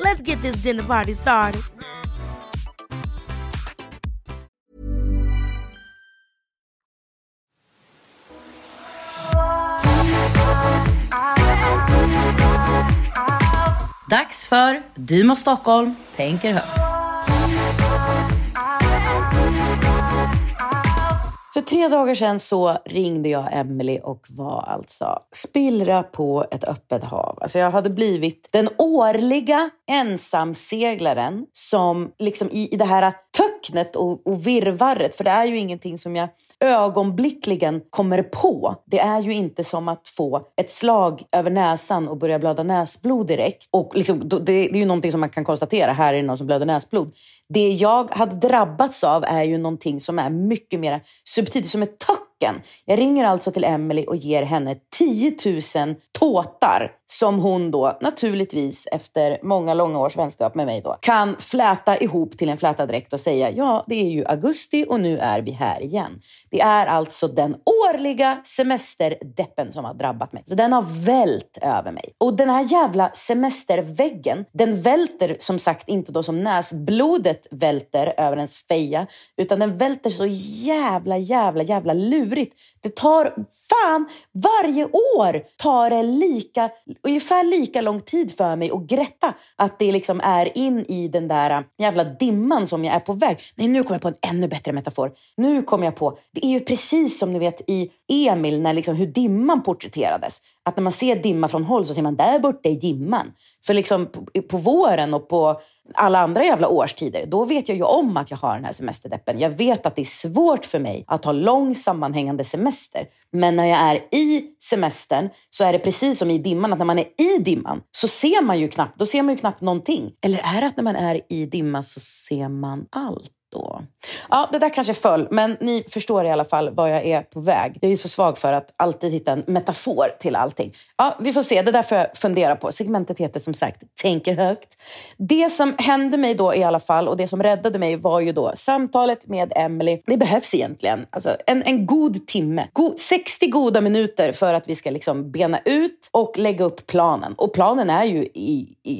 Let's get this dinner party started. Dags för Du må Stockholm tänker högt. För 3 dagar sedan så ringde jag Emily och var alltså spillra på ett öppet hav. Alltså jag hade blivit den årliga ensamseglaren som liksom i det här töcknet och virvaret. För det är ju ingenting som jag ögonblickligen kommer på. Det är ju inte som att få ett slag över näsan och börja blöda näsblod direkt. Och liksom, det är ju någonting som man kan konstatera. Här är någon som blöder näsblod. Det jag hade drabbats av är ju någonting som är mycket mer subtilt, som ett töcken. Jag ringer alltså till Emily och ger henne 10 000 tåtar som hon då naturligtvis efter många långa års vänskap med mig då kan fläta ihop till en flätad dräkt och säga, ja, det är ju augusti och nu är vi här igen. Det är alltså den årliga semesterdeppen som har drabbat mig. Så den har vält över mig. Och den här jävla semesterväggen, den välter som sagt inte då som näsblodet välter över ens feja, utan den välter så jävla lurigt. Det tar fan, varje år tar det ungefär lika lång tid för mig att greppa att det liksom är in i den där jävla dimman som jag är på väg. Nej, nu kommer jag på en ännu bättre metafor. Nu kommer jag på, det är ju precis som ni vet i Emil, när liksom hur dimman porträtterades. Att när man ser dimma från håll så ser man där borta i dimman. För liksom på våren och på alla andra jävla årstider, då vet jag ju om att jag har den här semesterdeppen. Jag vet att det är svårt för mig att ha lång sammanhängande semester. Men när jag är i semestern så är det precis som i dimman, att när man är i dimman så ser man ju knappt, då ser man ju knappt någonting. Eller är det att när man är i dimman så ser man allt? Ja, det där kanske föll, men ni förstår i alla fall vad jag är på väg. Jag är så svag för att alltid hitta en metafor till allting. Ja, vi får se, det är därför jag funderar på. Segmentet heter som sagt Tänker högt. Det som hände mig då i alla fall, och det som räddade mig var ju då samtalet med Emily. Det behövs egentligen, alltså en god timme. 60 goda minuter för att vi ska liksom bena ut och lägga upp planen. Och planen är ju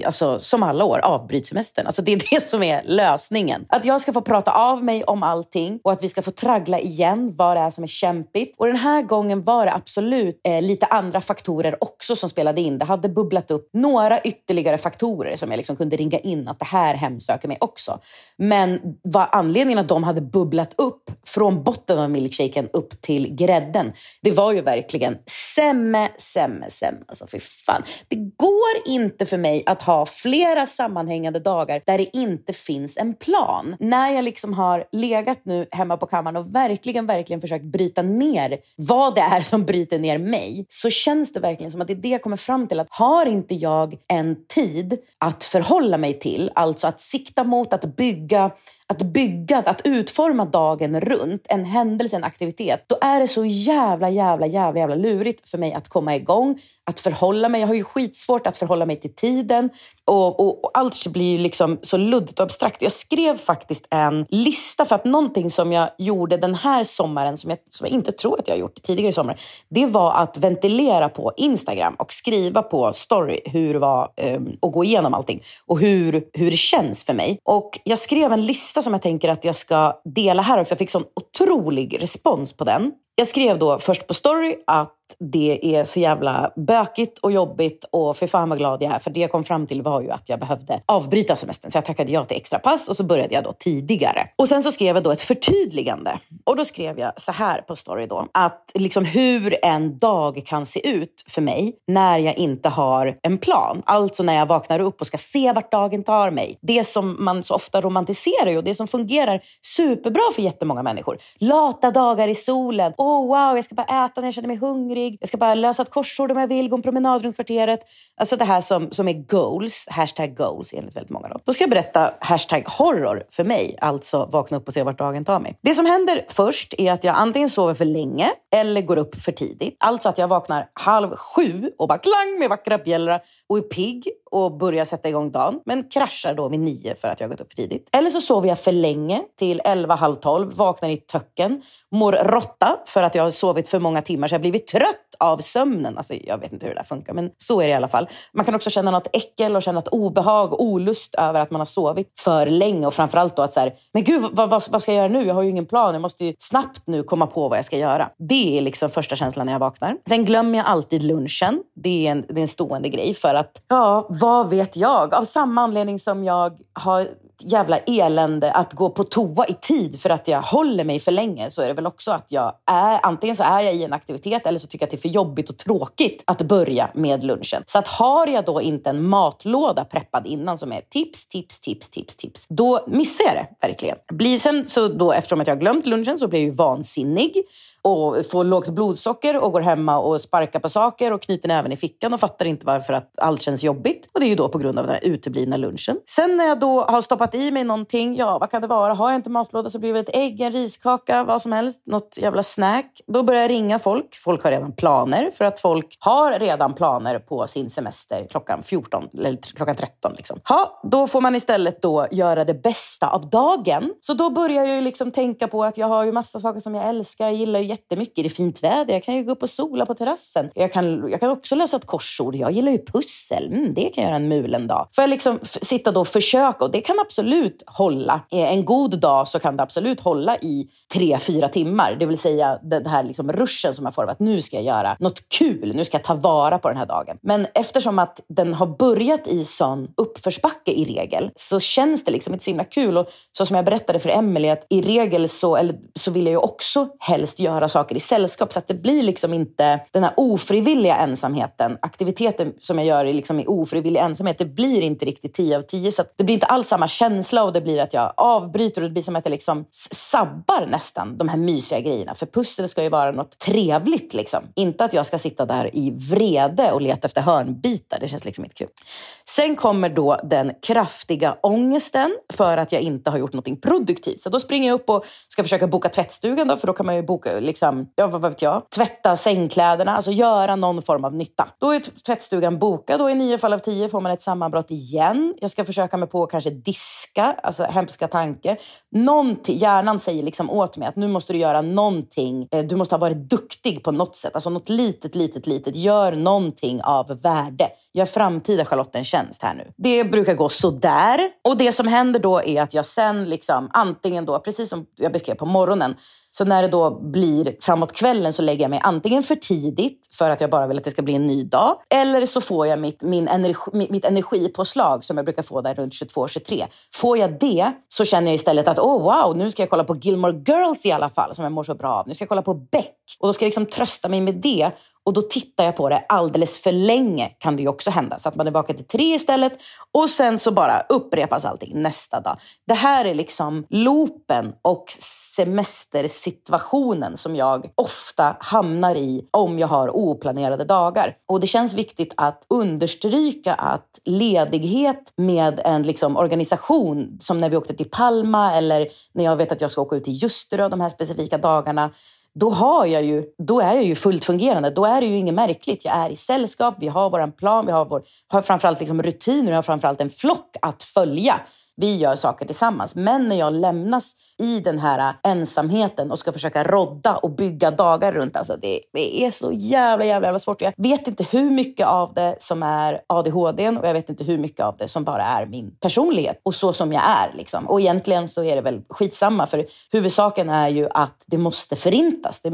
alltså, som alla år, avbryt semestern. Alltså det är det som är lösningen. Att jag ska få prata av mig om allting och att vi ska få traggla igen vad det är som är kämpigt. Och den här gången var det absolut lite andra faktorer också som spelade in. Det hade bubblat upp några ytterligare faktorer som jag liksom kunde ringa in att det här hemsöker mig också. Men vad anledningen att de hade bubblat upp från botten av milkshaken upp till grädden, det var ju verkligen sämme. Alltså fy fan. Det går inte för mig att ha flera sammanhängande dagar där det inte finns en plan. När jag liksom har legat nu hemma på kammaren och verkligen försökt bryta ner vad det är som bryter ner mig, så känns det verkligen som att det är det jag kommer fram till, att har inte jag en tid att förhålla mig till, alltså att sikta mot att utforma dagen runt en händelse, en aktivitet, då är det så jävla lurigt för mig att komma igång, att förhålla mig. Jag har ju skitsvårt att förhålla mig till tiden och allt blir ju liksom så luddigt och abstrakt. Jag skrev faktiskt en lista för att någonting som jag gjorde den här sommaren som jag inte tror att jag har gjort tidigare i sommar, det var att ventilera på Instagram och skriva på story hur det var och gå igenom allting och hur det känns för mig. Och jag skrev en lista som jag tänker att jag ska dela här också. Jag fick sån otrolig respons på den. Jag skrev då först på story att det är så jävla bökigt och jobbigt och för fan vad glad jag är, för det jag kom fram till var ju att jag behövde avbryta semestern, så jag tackade ja till extra pass och så började jag då tidigare. Och sen så skrev jag då ett förtydligande och då skrev jag så här på story då, att liksom hur en dag kan se ut för mig när jag inte har en plan, alltså när jag vaknar upp och ska se vart dagen tar mig, det som man så ofta romantiserar och det som fungerar superbra för jättemånga människor, lata dagar i solen, wow, jag ska bara äta när jag känner mig hungrig, jag ska bara lösa ett korsord om jag vill, gå en promenad runt kvarteret. Alltså det här som är goals, hashtag goals enligt väldigt många. Då ska jag berätta hashtag horror för mig, alltså vakna upp och se vart dagen tar mig. Det som händer först är att jag antingen sover för länge eller går upp för tidigt. Alltså att jag vaknar 6:30 och bara klang med vackra bjällra och är pigg och börjar sätta igång dagen, men kraschar då vid 9 för att jag gått upp för tidigt. Eller så sover jag för länge till 11:30, vaknar i töcken, mår rotta för att jag har sovit för många timmar så jag har blivit trött av sömnen. Alltså jag vet inte hur det där funkar, men så är det i alla fall. Man kan också känna något äckel och känna något obehag och olust över att man har sovit för länge, och framförallt då att så här, men gud vad ska jag göra nu? Jag har ju ingen plan, jag måste ju snabbt nu komma på vad jag ska göra. Det är liksom första känslan när jag vaknar. Sen glömmer jag alltid lunchen. Det är en stående grej för att, ja, vad vet jag? Av samma anledning som jag har jävla elände att gå på toa i tid för att jag håller mig för länge, så är det väl också att jag är, antingen så är jag i en aktivitet eller så tycker jag att det är för jobbigt och tråkigt att börja med lunchen. Så att har jag då inte en matlåda preppad innan som är tips, då missar jag det verkligen. Sen så då, eftersom att jag har glömt lunchen, så blir jag ju vansinnig och får lågt blodsocker och går hemma och sparkar på saker och knyter näven i fickan och fattar inte varför att allt känns jobbigt. Och det är ju då på grund av den här uteblivna lunchen. Sen när jag då har stoppat i mig någonting, ja vad kan det vara? Har jag inte matlåda så blir det ett ägg, en riskaka, vad som helst, något jävla snack. Då börjar jag ringa folk. Folk har redan planer, för att folk har redan planer på sin semester klockan 14 eller klockan 13 liksom. Ja, då får man istället då göra det bästa av dagen. Så då börjar jag ju liksom tänka på att jag har ju massa saker som jag älskar, jag gillar ju jättemycket, det är fint väder, jag kan ju gå upp och sola på terrassen, jag kan också lösa ett korsord, jag gillar ju pussel, det kan jag göra en mulen dag. Får jag liksom sitta då och försöka, och det kan absolut hålla, en god dag så kan det absolut hålla i 3-4 timmar, det vill säga den här liksom ruschen som jag får av att nu ska jag göra något kul, nu ska jag ta vara på den här dagen. Men eftersom att den har börjat i sån uppförsbacke i regel, så känns det liksom inte så himla kul, och så som jag berättade för Emily, att i regel så vill jag ju också helst göra göra saker i sällskap, så att det blir liksom inte den här ofrivilliga ensamheten. Aktiviteten som jag gör är liksom i ofrivillig ensamhet, det blir inte riktigt 10 av 10, så att det blir inte alls samma känsla, och det blir att jag avbryter, och det blir som att jag liksom sabbar nästan de här mysiga grejerna, för pussel ska ju vara något trevligt liksom, inte att jag ska sitta där i vrede och leta efter hörnbitar, det känns liksom inte kul. Sen kommer då den kraftiga ångesten för att jag inte har gjort någonting produktivt. Så då springer jag upp och ska försöka boka tvättstugan då, för då kan man ju boka liksom, ja vad vet jag, tvätta sängkläderna, alltså göra någon form av nytta. Då är tvättstugan bokad, då i 9 fall av 10 får man ett sammanbrott igen. Jag ska försöka mig på kanske diska, alltså hemska tanke. Hjärnan säger liksom åt mig att nu måste du göra någonting, du måste ha varit duktig på något sätt, alltså något litet, gör någonting av värde. Gör framtida Charlotte en tjänst här nu. Det brukar gå så där. Och det som händer då är att jag sen liksom, antingen då, precis som jag beskrev på morgonen, så när det då blir framåt kvällen så lägger jag mig antingen för tidigt för att jag bara vill att det ska bli en ny dag. Eller så får jag mitt energipåslag som jag brukar få där runt 22-23. Får jag det så känner jag istället att wow, nu ska jag kolla på Gilmore Girls i alla fall, som jag mår så bra av. Nu ska jag kolla på Beck. Och då ska jag liksom trösta mig med det. Och då tittar jag på det alldeles för länge, kan det ju också hända. Så att man är tillbaka till 3 istället. Och sen så bara upprepas allting nästa dag. Det här är liksom loopen och semestersituationen som jag ofta hamnar i om jag har oplanerade dagar. Och det känns viktigt att understryka att ledighet med en liksom organisation, som när vi åkte till Palma eller när jag vet att jag ska åka ut till Justerö de här specifika dagarna, då är jag ju fullt fungerande. Då är det ju inget märkligt. Jag är i sällskap, vi har våran plan, vi har framförallt liksom rutiner, vi har framförallt en flock att följa. Vi gör saker tillsammans. Men när jag lämnas i den här ensamheten och ska försöka rodda och bygga dagar runt, alltså det är så jävla svårt. Jag vet inte hur mycket av det som är ADHD:n, och jag vet inte hur mycket av det som bara är min personlighet och så som jag är liksom. Och egentligen så är det väl skitsamma, för huvudsaken är ju att det måste förintas. Det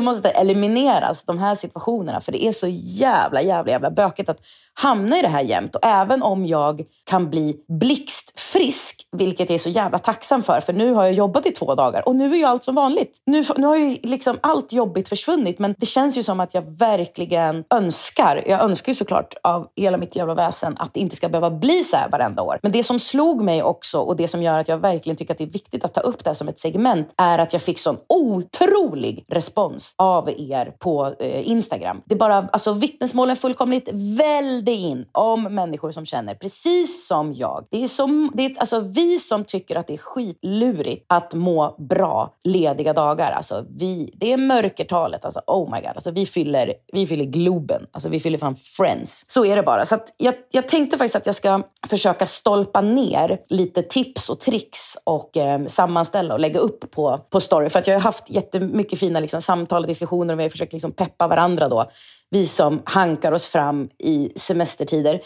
måste elimineras, de här situationerna, för det är så jävla bökigt att hamna i det här jämt. Och även om jag kan bli blixtfrisk, vilket jag är så jävla tacksam för nu har jag jobbat i 2 dagar och nu är ju allt som vanligt. Nu har ju liksom allt jobbigt försvunnit, men det känns ju som att jag verkligen önskar, ju såklart av hela mitt jävla väsen att det inte ska behöva bli så här varenda år. Men det som slog mig också, och det som gör att jag verkligen tycker att det är viktigt att ta upp det här som ett segment, är att jag fick sån otrolig respons av er på Instagram. Det är bara, alltså vittnesmålen fullkomligt välde in om människor som känner precis som jag. Alltså vi som tycker att det är skitlurigt att må bra lediga dagar. Alltså det är mörkertalet. Alltså oh my god. Alltså vi fyller Globen. Alltså vi fyller fan Friends. Så är det bara. Så att jag tänkte faktiskt att jag ska försöka stolpa ner lite tips och tricks och sammanställa och lägga upp på story. För att jag har haft jättemycket fina liksom samtal och diskussioner, och vi har försökt liksom peppa varandra då. Vi som hankar oss fram i semestertider.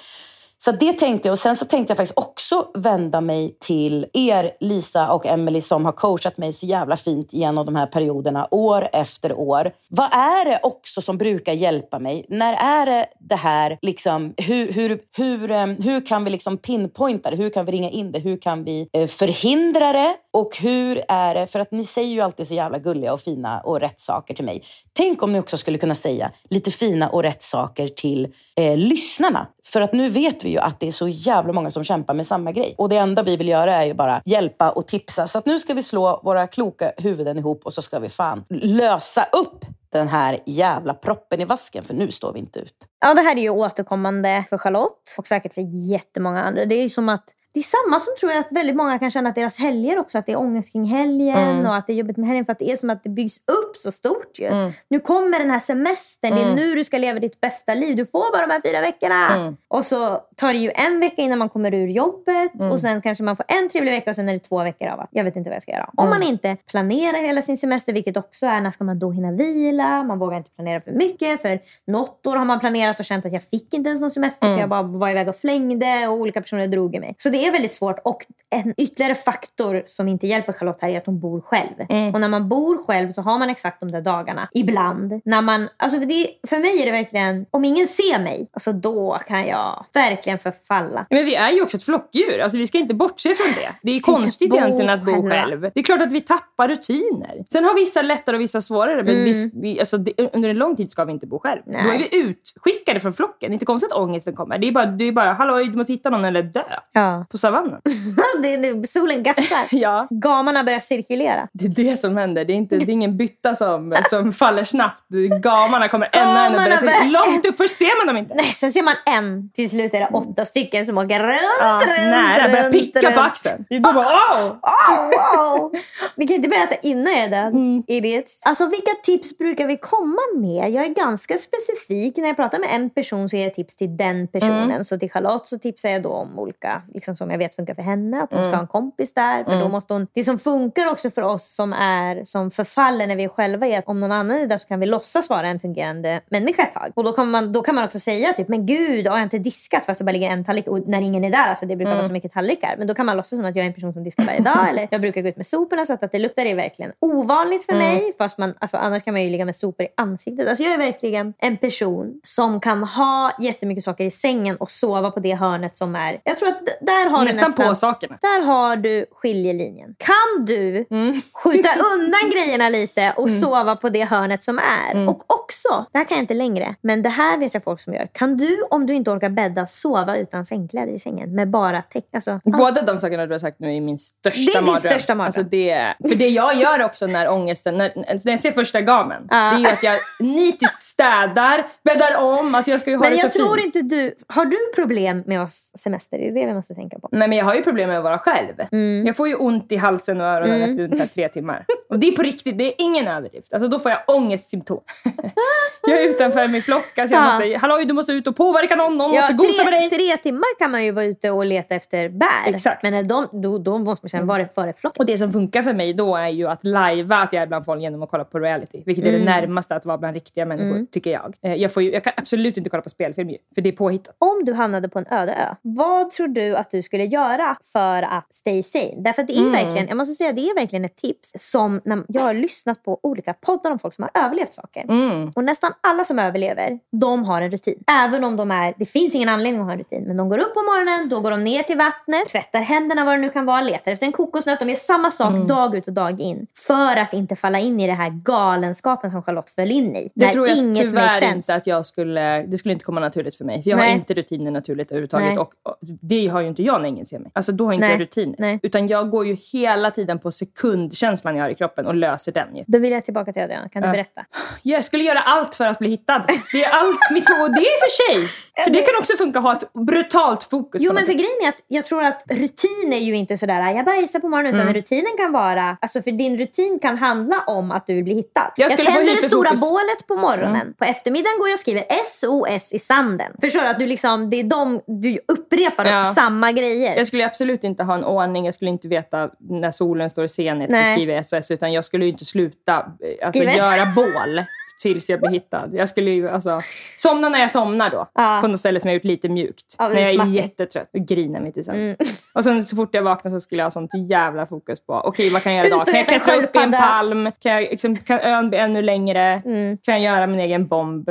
Så det tänkte jag, och sen så tänkte jag faktiskt också vända mig till er, Lisa och Emily, som har coachat mig så jävla fint genom de här perioderna år efter år. Vad är det också som brukar hjälpa mig? När är det här liksom, hur kan vi liksom pinpointa det? Hur kan vi ringa in det? Hur kan vi förhindra det? Och hur är det, för att ni säger ju alltid så jävla gulliga och fina och rätt saker till mig. Tänk om ni också skulle kunna säga lite fina och rätt saker till lyssnarna, för att nu vet vi ju att det är så jävla många som kämpar med samma grej. Och det enda vi vill göra är ju bara hjälpa och tipsa. Så att nu ska vi slå våra kloka huvuden ihop, och så ska vi fan lösa upp den här jävla proppen i vasken, för nu står vi inte ut. Ja, det här är ju återkommande för Charlotte och säkert för jättemånga andra. Det är ju som att det är samma som, tror jag, att väldigt många kan känna att deras helger också, att det är ångest kring helgen och att det är jobbigt med helgen, för att det är som att det byggs upp så stort ju. Nu kommer den här semestern, det är nu du ska leva ditt bästa liv, du får bara de här 4 veckorna. Och så tar det ju en vecka innan man kommer ur jobbet, och sen kanske man får en trevlig vecka, och sen är det 2 veckor av att jag vet inte vad jag ska göra. Om man inte planerar hela sin semester, vilket också är, när ska man då hinna vila? Man vågar inte planera för mycket, för något år har man planerat och känt att jag fick inte ens någon semester, för jag bara var iväg och flängde, och olika personer drog i mig. Så det är är väldigt svårt. Och en ytterligare faktor som inte hjälper Charlotte här är att hon bor själv. Mm. Och när man bor själv så har man exakt de där dagarna. Ibland. När man, alltså för mig är det verkligen, om ingen ser mig, alltså då kan jag verkligen förfalla. Men vi är ju också ett flockdjur. Alltså vi ska inte bortse från det. Det är konstigt egentligen att bo själv. Det är klart att vi tappar rutiner. Sen har vissa lättare och vissa svårare. Men vi, alltså, under en lång tid ska vi inte bo själv. Nej. Då är vi utskickade från flocken. Det är inte konstigt att ångesten kommer. Det är bara hallå, du måste hitta någon eller dö. Ja. På savannen. Solen gassar. Ja. Gamarna börjar cirkulera. Det är det som händer. Det är ingen bytta som faller snabbt. Gamarna kommer en långt upp. Först ser man dem inte. Nej, sen ser man en. Till slut är det 8 stycken som åker runt, runt, börjar picka på axeln. Det är bara, wow. Ni kan inte berätta innan jag är död. Mm. Idiots. Alltså, vilka tips brukar vi komma med? Jag är ganska specifik. När jag pratar med en person så ger jag tips till den personen. Mm. Så till Charlotte så tipsar jag då om olika, liksom, som jag vet funkar för henne. Att hon ska ha en kompis där. För då måste hon, det som funkar också för oss som förfaller när vi själva är, att om någon annan är där så kan vi låtsas vara en fungerande människa ett tag. Och då kan man också säga typ, men gud, jag har inte diskat fast det bara ligger en tallrik. Och när ingen är där, alltså det brukar vara så mycket tallrikar. Men då kan man låtsas som att jag är en person som diskar varje dag. Eller jag brukar gå ut med soporna, så att det luktar är verkligen ovanligt för mig. Fast man, alltså, annars kan man ju ligga med sopor i ansiktet. Alltså jag är verkligen en person som kan ha jättemycket saker i sängen och sova på det hörnet som är. Jag tror att där har nästan på sakerna. Där har du skiljelinjen. Kan du skjuta undan grejerna lite och sova på det hörnet som är? Och också, det här kan jag inte längre, men det här vet jag folk som gör. Kan du, om du inte orkar bädda, sova utan sängkläder i sängen med bara täck? Alltså, båda de sakerna du har sagt nu är min största mardröm. Det är din största mardröm. Alltså det jag gör också när ångesten, när jag ser första gamen, det är ju att jag nitiskt städar, bäddar om, alltså jag ska ju ha men det så fint. Men jag tror inte du, har du problem med oss semester? Det är det vi måste tänka på. Nej, men jag har ju problem med att vara själv. Jag får ju ont i halsen och öronen efter ungefär 3 timmar. Och det är på riktigt, det är ingen överdrift. Alltså då får jag ångestsymptom. Jag är utanför min flock, alltså jag måste, hallå, du måste ut och påverka någon måste gosa med dig. 3 timmar kan man ju vara ute och leta efter bär. Exakt. Men då måste man känna, var det före flocken? Och det som funkar för mig då är ju att lajva att jag är bland folk genom att kolla på reality. Vilket är det närmaste att vara bland riktiga människor, tycker jag. Jag kan absolut inte kolla på spelfilm, för det är påhittat. Om du hamnade på en öde ö, vad tror du att du skulle göra för att stay sane? Därför att det är verkligen, jag måste säga, det är verkligen ett tips som när jag har lyssnat på olika poddar om folk som har överlevt saker. Och nästan alla som överlever, de har en rutin. Även om det finns ingen anledning att ha en rutin, men de går upp på morgonen, då går de ner till vattnet, tvättar händerna, vad det nu kan vara, letar efter en kokosnöt. De gör samma sak dag ut och dag in för att inte falla in i det här galenskapen som Charlotte föll in i. Det tror jag inget tyvärr inte att jag skulle, det skulle inte komma naturligt för mig. För jag har inte rutiner naturligt överhuvudtaget, och det har ju inte jag när ingen ser mig. Alltså då har jag inte rutiner. Utan jag går ju hela tiden på sekundkänslan jag har i kroppen och löser den ju. Då vill jag tillbaka till Adrian, kan du berätta? Jag skulle göra allt för att bli hittad. Det är allt mitt, och det är för sig. För det kan också funka att ha ett brutalt fokus. Jo, men för grejen är att jag tror att rutin är ju inte sådär, jag bajsar på morgonen, utan rutinen kan vara, alltså för din rutin kan handla om att du vill bli hittad. Jag tänder det stora bålet på morgonen. På eftermiddagen går jag och skriver SOS i sanden. Förstår du att du liksom, det är du upprepar samma grejer. Jag skulle absolut inte ha en ordning. Jag skulle inte veta när solen står i scenet så skriver jag SOS, utan jag skulle ju inte sluta göra bål tills jag blir hittad. Jag skulle ju somna när jag somnar då. På något ställe som jag gjort lite mjukt. När jag är jättetrött och griner mig tillsammans. Och sen så fort jag vaknar så skulle jag ha sånt jävla fokus på, okej, vad kan jag göra idag? Kan jag klättra upp i en palm? Kan ön bli ännu längre? Kan jag göra min egen bomb?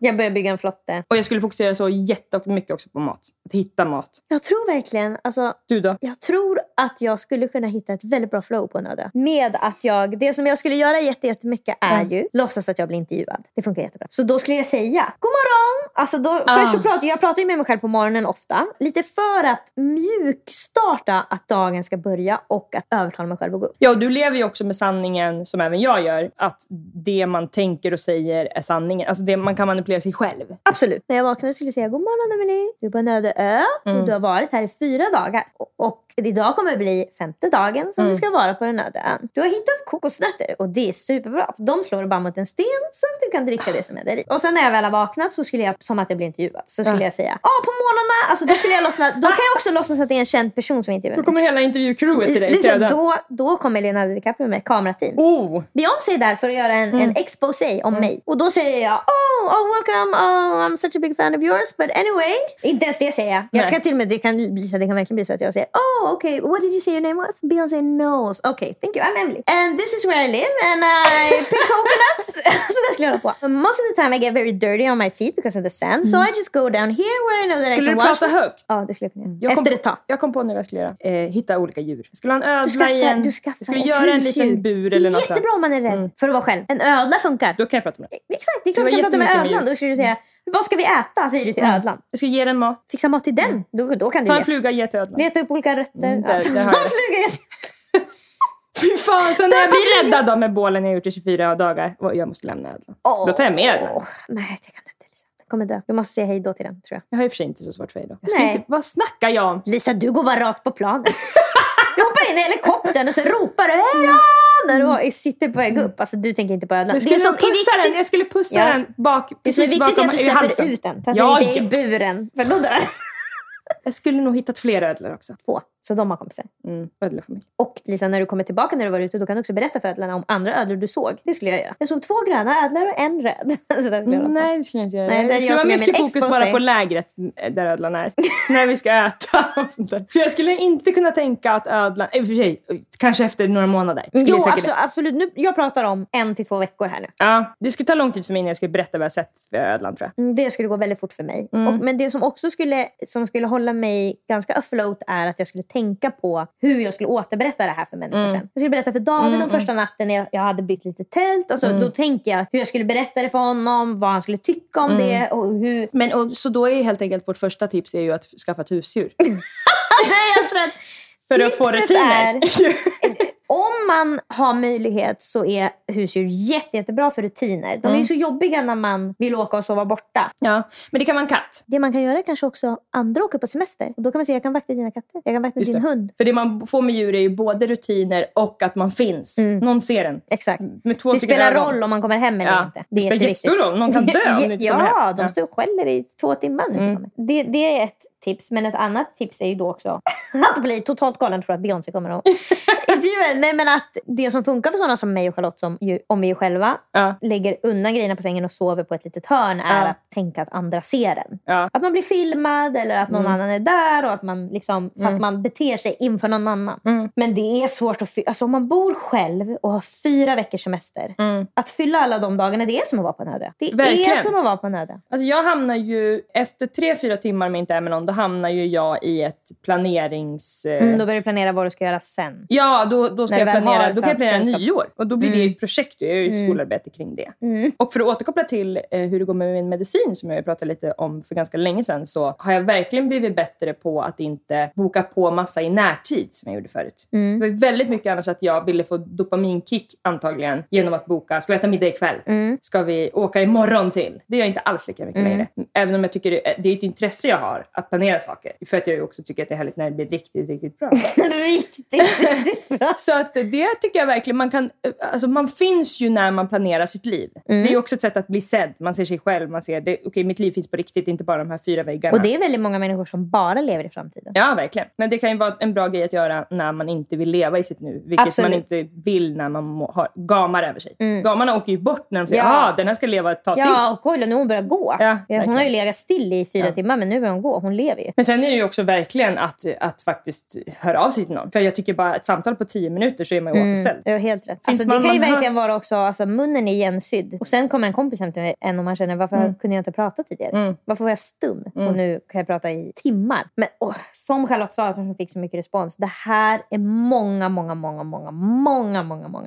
Jag börjar bygga en flotte. Och jag skulle fokusera så jättemycket också på mat. Att hitta mat. Jag tror verkligen, alltså... Du då? Jag tror att jag skulle kunna hitta ett väldigt bra flow på en öde. Med att det som jag skulle göra jättemycket är ju låtsas att jag blir intervjuad. Det funkar jättebra. Så då skulle jag säga god morgon! Alltså då, först så pratar ju med mig själv på morgonen ofta. Lite för att mjukstarta att dagen ska börja och att övertala mig själv att gå upp. Ja, och du lever ju också med sanningen som även jag gör. Att det man tänker och säger är sanningen. Alltså man kan manipulera sig själv. Absolut. När jag vaknade skulle jag säga god morgon Emily. Du är på en öde ö. Och du har varit här i 4 dagar. Och idag kommer det bli 5:e dagen som du ska vara på den öde ön. Du har hittat kokosnötter och det är superbra. De slår bara mot en sten så att du kan dricka det som är där i. Och sen när jag väl har vaknat så skulle jag, som att jag blir intervjuad, så skulle jag säga, på morgnarna, alltså då skulle jag lossna, då kan jag också låtsas att det är en känd person som intervjuar mig. Då kommer hela intervjucrewet till dig. Då kommer Lena Lidicap med kamerateam. Beyoncé är där för att göra en exposé om mig. Och då säger jag, welcome, I'm such a big fan of yours, but anyway. Inte ens det säger jag. Jag kan till och med, det kan verkligen bli så att jag säger, okay, what did you say your name was? Beyoncé knows. Okay, thank you, I'm Emily. And this is where I live, and I pick coconuts. Så det skulle jag hålla på. Most of the time I get very dirty on my feet because of the sand, so I just go down here where I know that I can wash. Skulle du prata högt? Ja, det skulle jag kunna. Efter ett tag. Jag kom på när jag skulle göra. Hitta olika djur. Skulle han ödla igen? Skulle göra en liten bur eller något sånt. Det är jättebra om man är rädd för att vara själv. En ödla funkar. Då kan jag prata med den. Exakt, det är klart jag kan prata med ödlan. Då skulle du säga, vad ska vi äta? Säger du till ödlan. Jag ska ge den mat. Fixa mat till den. Då kan du ta en fluga, ge till ödlan. Leta upp olika rötter. Fy fan, så när jag blir räddad då med bålen jag har gjort i 24 dagar. Jag måste lämna ödlan. Då tar jag med ödlan. Nej, det kan du inte, Lisa. Den kommer dö. Du måste säga hej då till den, tror jag. Jag har ju för sig inte så svårt för hej då. Vad snackar jag om? Lisa, du går bara rakt på planen. Du hoppar in i helikoptern och så ropar du hej då! När du sitter på väg upp. Alltså, du tänker inte på ödlan. Jag skulle pussa den bak. Det som är viktigt är att du släpper ut den. Så att den inte är i buren. För då dör. Jag skulle nog hittat fler ödlor också. Två. Så de har kompisar. Ödlefamilj. Och Lisa, när du kommer tillbaka när du var ute, då kan du också berätta för ödlarna om andra ödlor du såg. Det skulle jag göra. Jag såg 2 gröna ödlor och en röd. Så där skulle jag nej, det skulle jag inte göra. Nej, det skulle vara mycket fokus bara på lägret där ödlan är. När vi ska äta och sånt där. Så jag skulle inte kunna tänka att ödlan... I och för sig, kanske efter några månader. Jo, absolut. Nu, jag pratar om 1 till 2 veckor här nu. Ja, det skulle ta lång tid för mig när jag skulle berätta vad jag sett för ödlan, tror jag. Det skulle gå väldigt fort för mig. Men det som också skulle hålla mig ganska afloat är att jag skulle tänka på hur jag skulle återberätta det här för människor sen. Jag skulle berätta för David om första natten när jag hade byggt lite tält. Alltså, då tänker jag hur jag skulle berätta det för honom, vad han skulle tycka om det. Så då är helt enkelt vårt första tips är ju att skaffa ett husdjur. Det är helt rätt. För att få rutiner. Om man har möjlighet så är husdjur jättebra för rutiner. De är ju så jobbiga när man vill åka och sova borta. Ja, men det kan man katt. Det man kan göra är kanske också andra åker på semester. Och då kan man säga, jag kan vakta dina katter. Jag kan vakta din hund. För det man får med djur är ju både rutiner och att man finns. Någon ser en. Exakt. Det spelar roll om man kommer hem eller inte. Det spelar jättestor roll. Någon kan dö om du inte kommer hem. Ja, de står och skäller i 2 timmar nu. Det är ett tips. Men ett annat tips är ju då också att bli totalt galen för att Beyoncé kommer att nej, men att det som funkar för sådana som mig och Charlotte som ju, om vi är själva lägger undan grejerna på sängen och sover på ett litet hörn är att tänka att andra ser den. Ja. Att man blir filmad eller att någon annan är där och att man liksom, så att man beter sig inför någon annan. Men det är svårt att alltså om man bor själv och har 4 veckors semester att fylla alla de dagarna, det är som att vara på en öde. Det verkligen. Är som att vara på en öde. Alltså jag hamnar ju efter 3-4 timmar med inte är med någon, då hamnar ju jag i ett planerings... då börjar du planera vad du ska göra sen. Ja, då ska jag planera, då kan jag planera nyår. Och då blir det ju ett projekt, jag gör ju skolarbete kring det. Och för att återkoppla till hur det går med min medicin som jag pratade lite om för ganska länge sedan, så har jag verkligen blivit bättre på att inte boka på massa i närtid som jag gjorde förut. Det var väldigt mycket annars att jag ville få dopaminkick antagligen genom att boka, ska vi äta middag ikväll? Ska vi åka imorgon till? Det gör inte alls lika mycket längre. Även om jag tycker det är ett intresse jag har att planera saker. För att jag också tycker att det är härligt när det blir riktigt, riktigt bra. Riktigt bra. Så att det tycker jag verkligen man kan, alltså man finns ju när man planerar sitt liv. Det är ju också ett sätt att bli sedd. Man ser sig själv, man ser det, okej, mitt liv finns på riktigt, inte bara de här 4 väggarna. Och det är väldigt många människor som bara lever i framtiden. Ja, verkligen. Men det kan ju vara en bra grej att göra när man inte vill leva i sitt nu. Vilket man inte vill när man har gamar över sig. Gamarna åker ju bort när de säger, den här ska leva ett tag till. Ja, och kolla nu hon börjar gå. Ja, hon har ju legat still i 4 timmar, men nu börjar hon gå. Hon lever ju. Men sen är det ju också verkligen att faktiskt höra av sig till någon. För jag tycker bara ett samtal på 10 minuter så är man ju återställd. Ja, helt rätt. Alltså, det kan ju verkligen vara också, alltså munnen är igensydd. Och sen kommer en kompis hem till mig och man känner, varför kunde jag inte prata tidigare? Varför var jag stum? Och nu kan jag prata i timmar. Men som Charlotte sa, att hon fick så mycket respons. Det här är många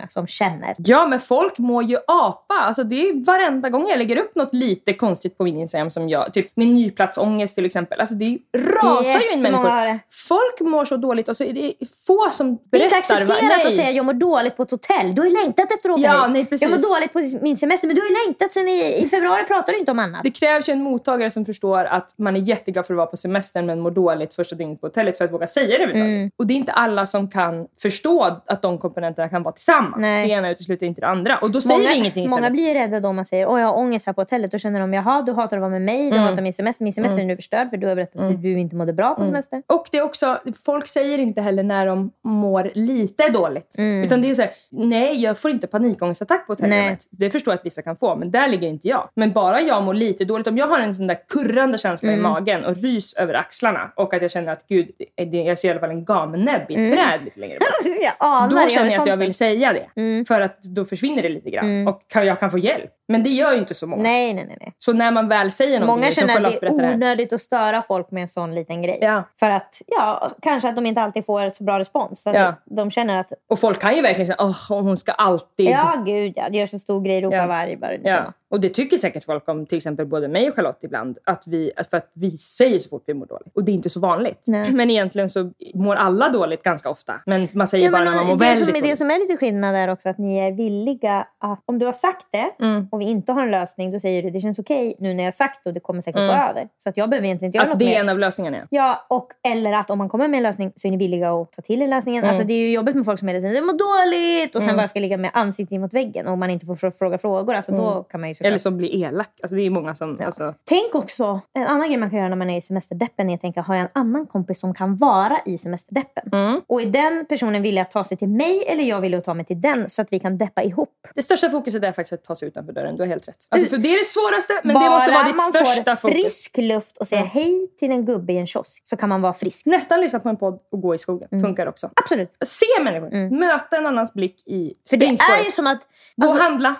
som känner. Ja, men folk mår ju apa. Alltså det är varenda gång jag lägger upp något lite konstigt på min Instagram som jag, typ min nyplatsångest till exempel. Alltså det rasar ju in människor. Folk mår så dåligt och så är det få som berättar. Inte accepterat att säga jag mår dåligt på ett hotell. Du har ju längtat efter att åka hit. Jag mår dåligt på min semester, men du har ju längtat sen i februari, pratar du inte om annat. Det krävs ju en mottagare som förstår att man är jätteglad för att vara på semestern men mår dåligt första dygnet på hotellet för att våga säga det överhuvudtaget. Och det är inte alla som kan förstå att de komponenterna kan vara tillsammans. Nej. Det ena utesluter inte det andra. Och då säger många, ingenting istället. Många blir rädda då man säger åh jag har ångest här på hotellet. Då känner de jaha, du hatar att vara med mig, du hatar min semester är nu förstörd för du har berättat att du inte mådde bra på semester. Och det är också, folk säger inte heller när de mår lite dåligt. Utan det är så här, nej jag får inte panikångestattack på hotellet. Det förstår jag att vissa kan få, men där ligger inte jag. Men bara jag mår lite dåligt, om jag har en sån där kurrande känsla i magen och rys över axlarna och att jag känner att gud, jag ser i alla fall en gamnäbb i träd lite längre bort. Då känner jag att jag vill säga det. För att då försvinner det lite grann. Och jag kan få hjälp. Men det gör ju inte så många. Nej. Så när man väl säger någonting. Många känner att det är onödigt att störa folk med en sån liten grej. Ja. För att, kanske att de inte alltid får ett så bra respons. Så att de känner att... Och folk kan ju verkligen säga, hon ska alltid... Ja, gud ja. Det görs en stor grej, ropa varje bara. Ja. Och det tycker säkert folk om till exempel både mig och Charlotte ibland. För att vi säger så fort vi mår dåligt. Och det är inte så vanligt. Nej. Men egentligen så mår alla dåligt ganska ofta. Men man säger bara när man mår väldigt dåligt. Det som är lite skillnad är också att ni är villiga att... Om du har sagt det och vi inte har en lösning, då säger du det känns okej nu när jag har sagt det och det kommer säkert gå över. Så att jag behöver egentligen inte göra något mer. Att det är en av lösningarna. Ja, och eller att om man kommer med en lösning så är ni villiga att ta till en lösningen. Alltså det är ju jobbigt med folk som är det säger, det mår dåligt. Och sen bara ska ligga med ansiktet mot väggen och man inte får fråga frågor. Alltså då kan man ju... Eller som blir elak. Alltså det är många som... Ja. Alltså... Tänk också, en annan grej man kan göra när man är i semesterdeppen är att tänka, har jag en annan kompis som kan vara i semesterdeppen? Och är den personen villig att ta sig till mig eller jag vill ta mig till den så att vi kan deppa ihop? Det största fokuset är faktiskt att ta sig utanför dörren, du har helt rätt. Alltså, för det är det svåraste, men bara det måste vara ditt största fokus. Bara man får frisk luft och säga hej till en gubbe i en kiosk så kan man vara frisk. Nästan lyssna på en podd och gå i skogen, funkar också. Absolut. Se människor, möta en annans blick i springspåret. För det är ju som att... Alltså, gå handla.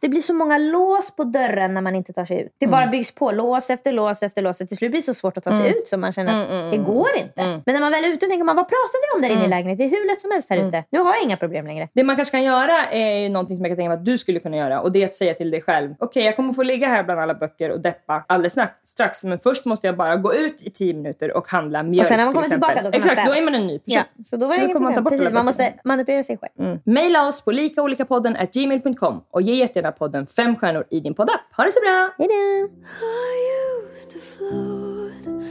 Det blir så många lås på dörren när man inte tar sig ut. Det bara byggs på lås efter lås efter lås. Till slut blir det så svårt att ta sig ut så man känner att det går inte. Men när man väl är ute tänker man, vad pratade vi om där inne i lägenhet? Det är hur lätt som helst här ute. Nu har jag inga problem längre. Det man kanske kan göra är ju någonting som jag kan tänka mig att du skulle kunna göra. Och det är att säga till dig själv, okej, jag kommer få ligga här bland alla böcker och deppa alldeles strax. Men först måste jag bara gå ut i 10 minuter och handla mjölk. Och sen när man kommer tillbaka då kan man ställa. Då är man en ny person. Ja, så då var det inget problem. Precis, man måste manipulera sig själv. Maila oss på likaolikapodden@gmail.com och ge gärna podden 5 stjärnor i din poddapp. Ha det så bra! Hej då! I used to float,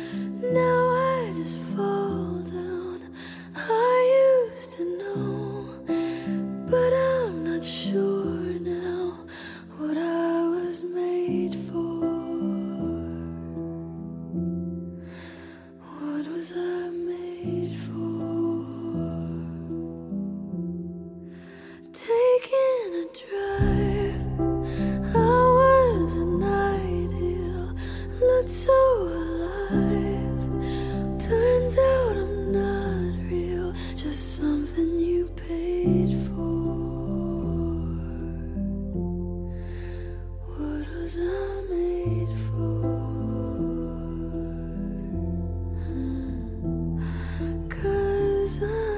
now I just fall down. I used to know, but I'm not sure now what I was made for. What was I made for? Taking a drive, looked so alive. Turns out I'm not real, just something you paid for. What was I made for? 'Cause I don't.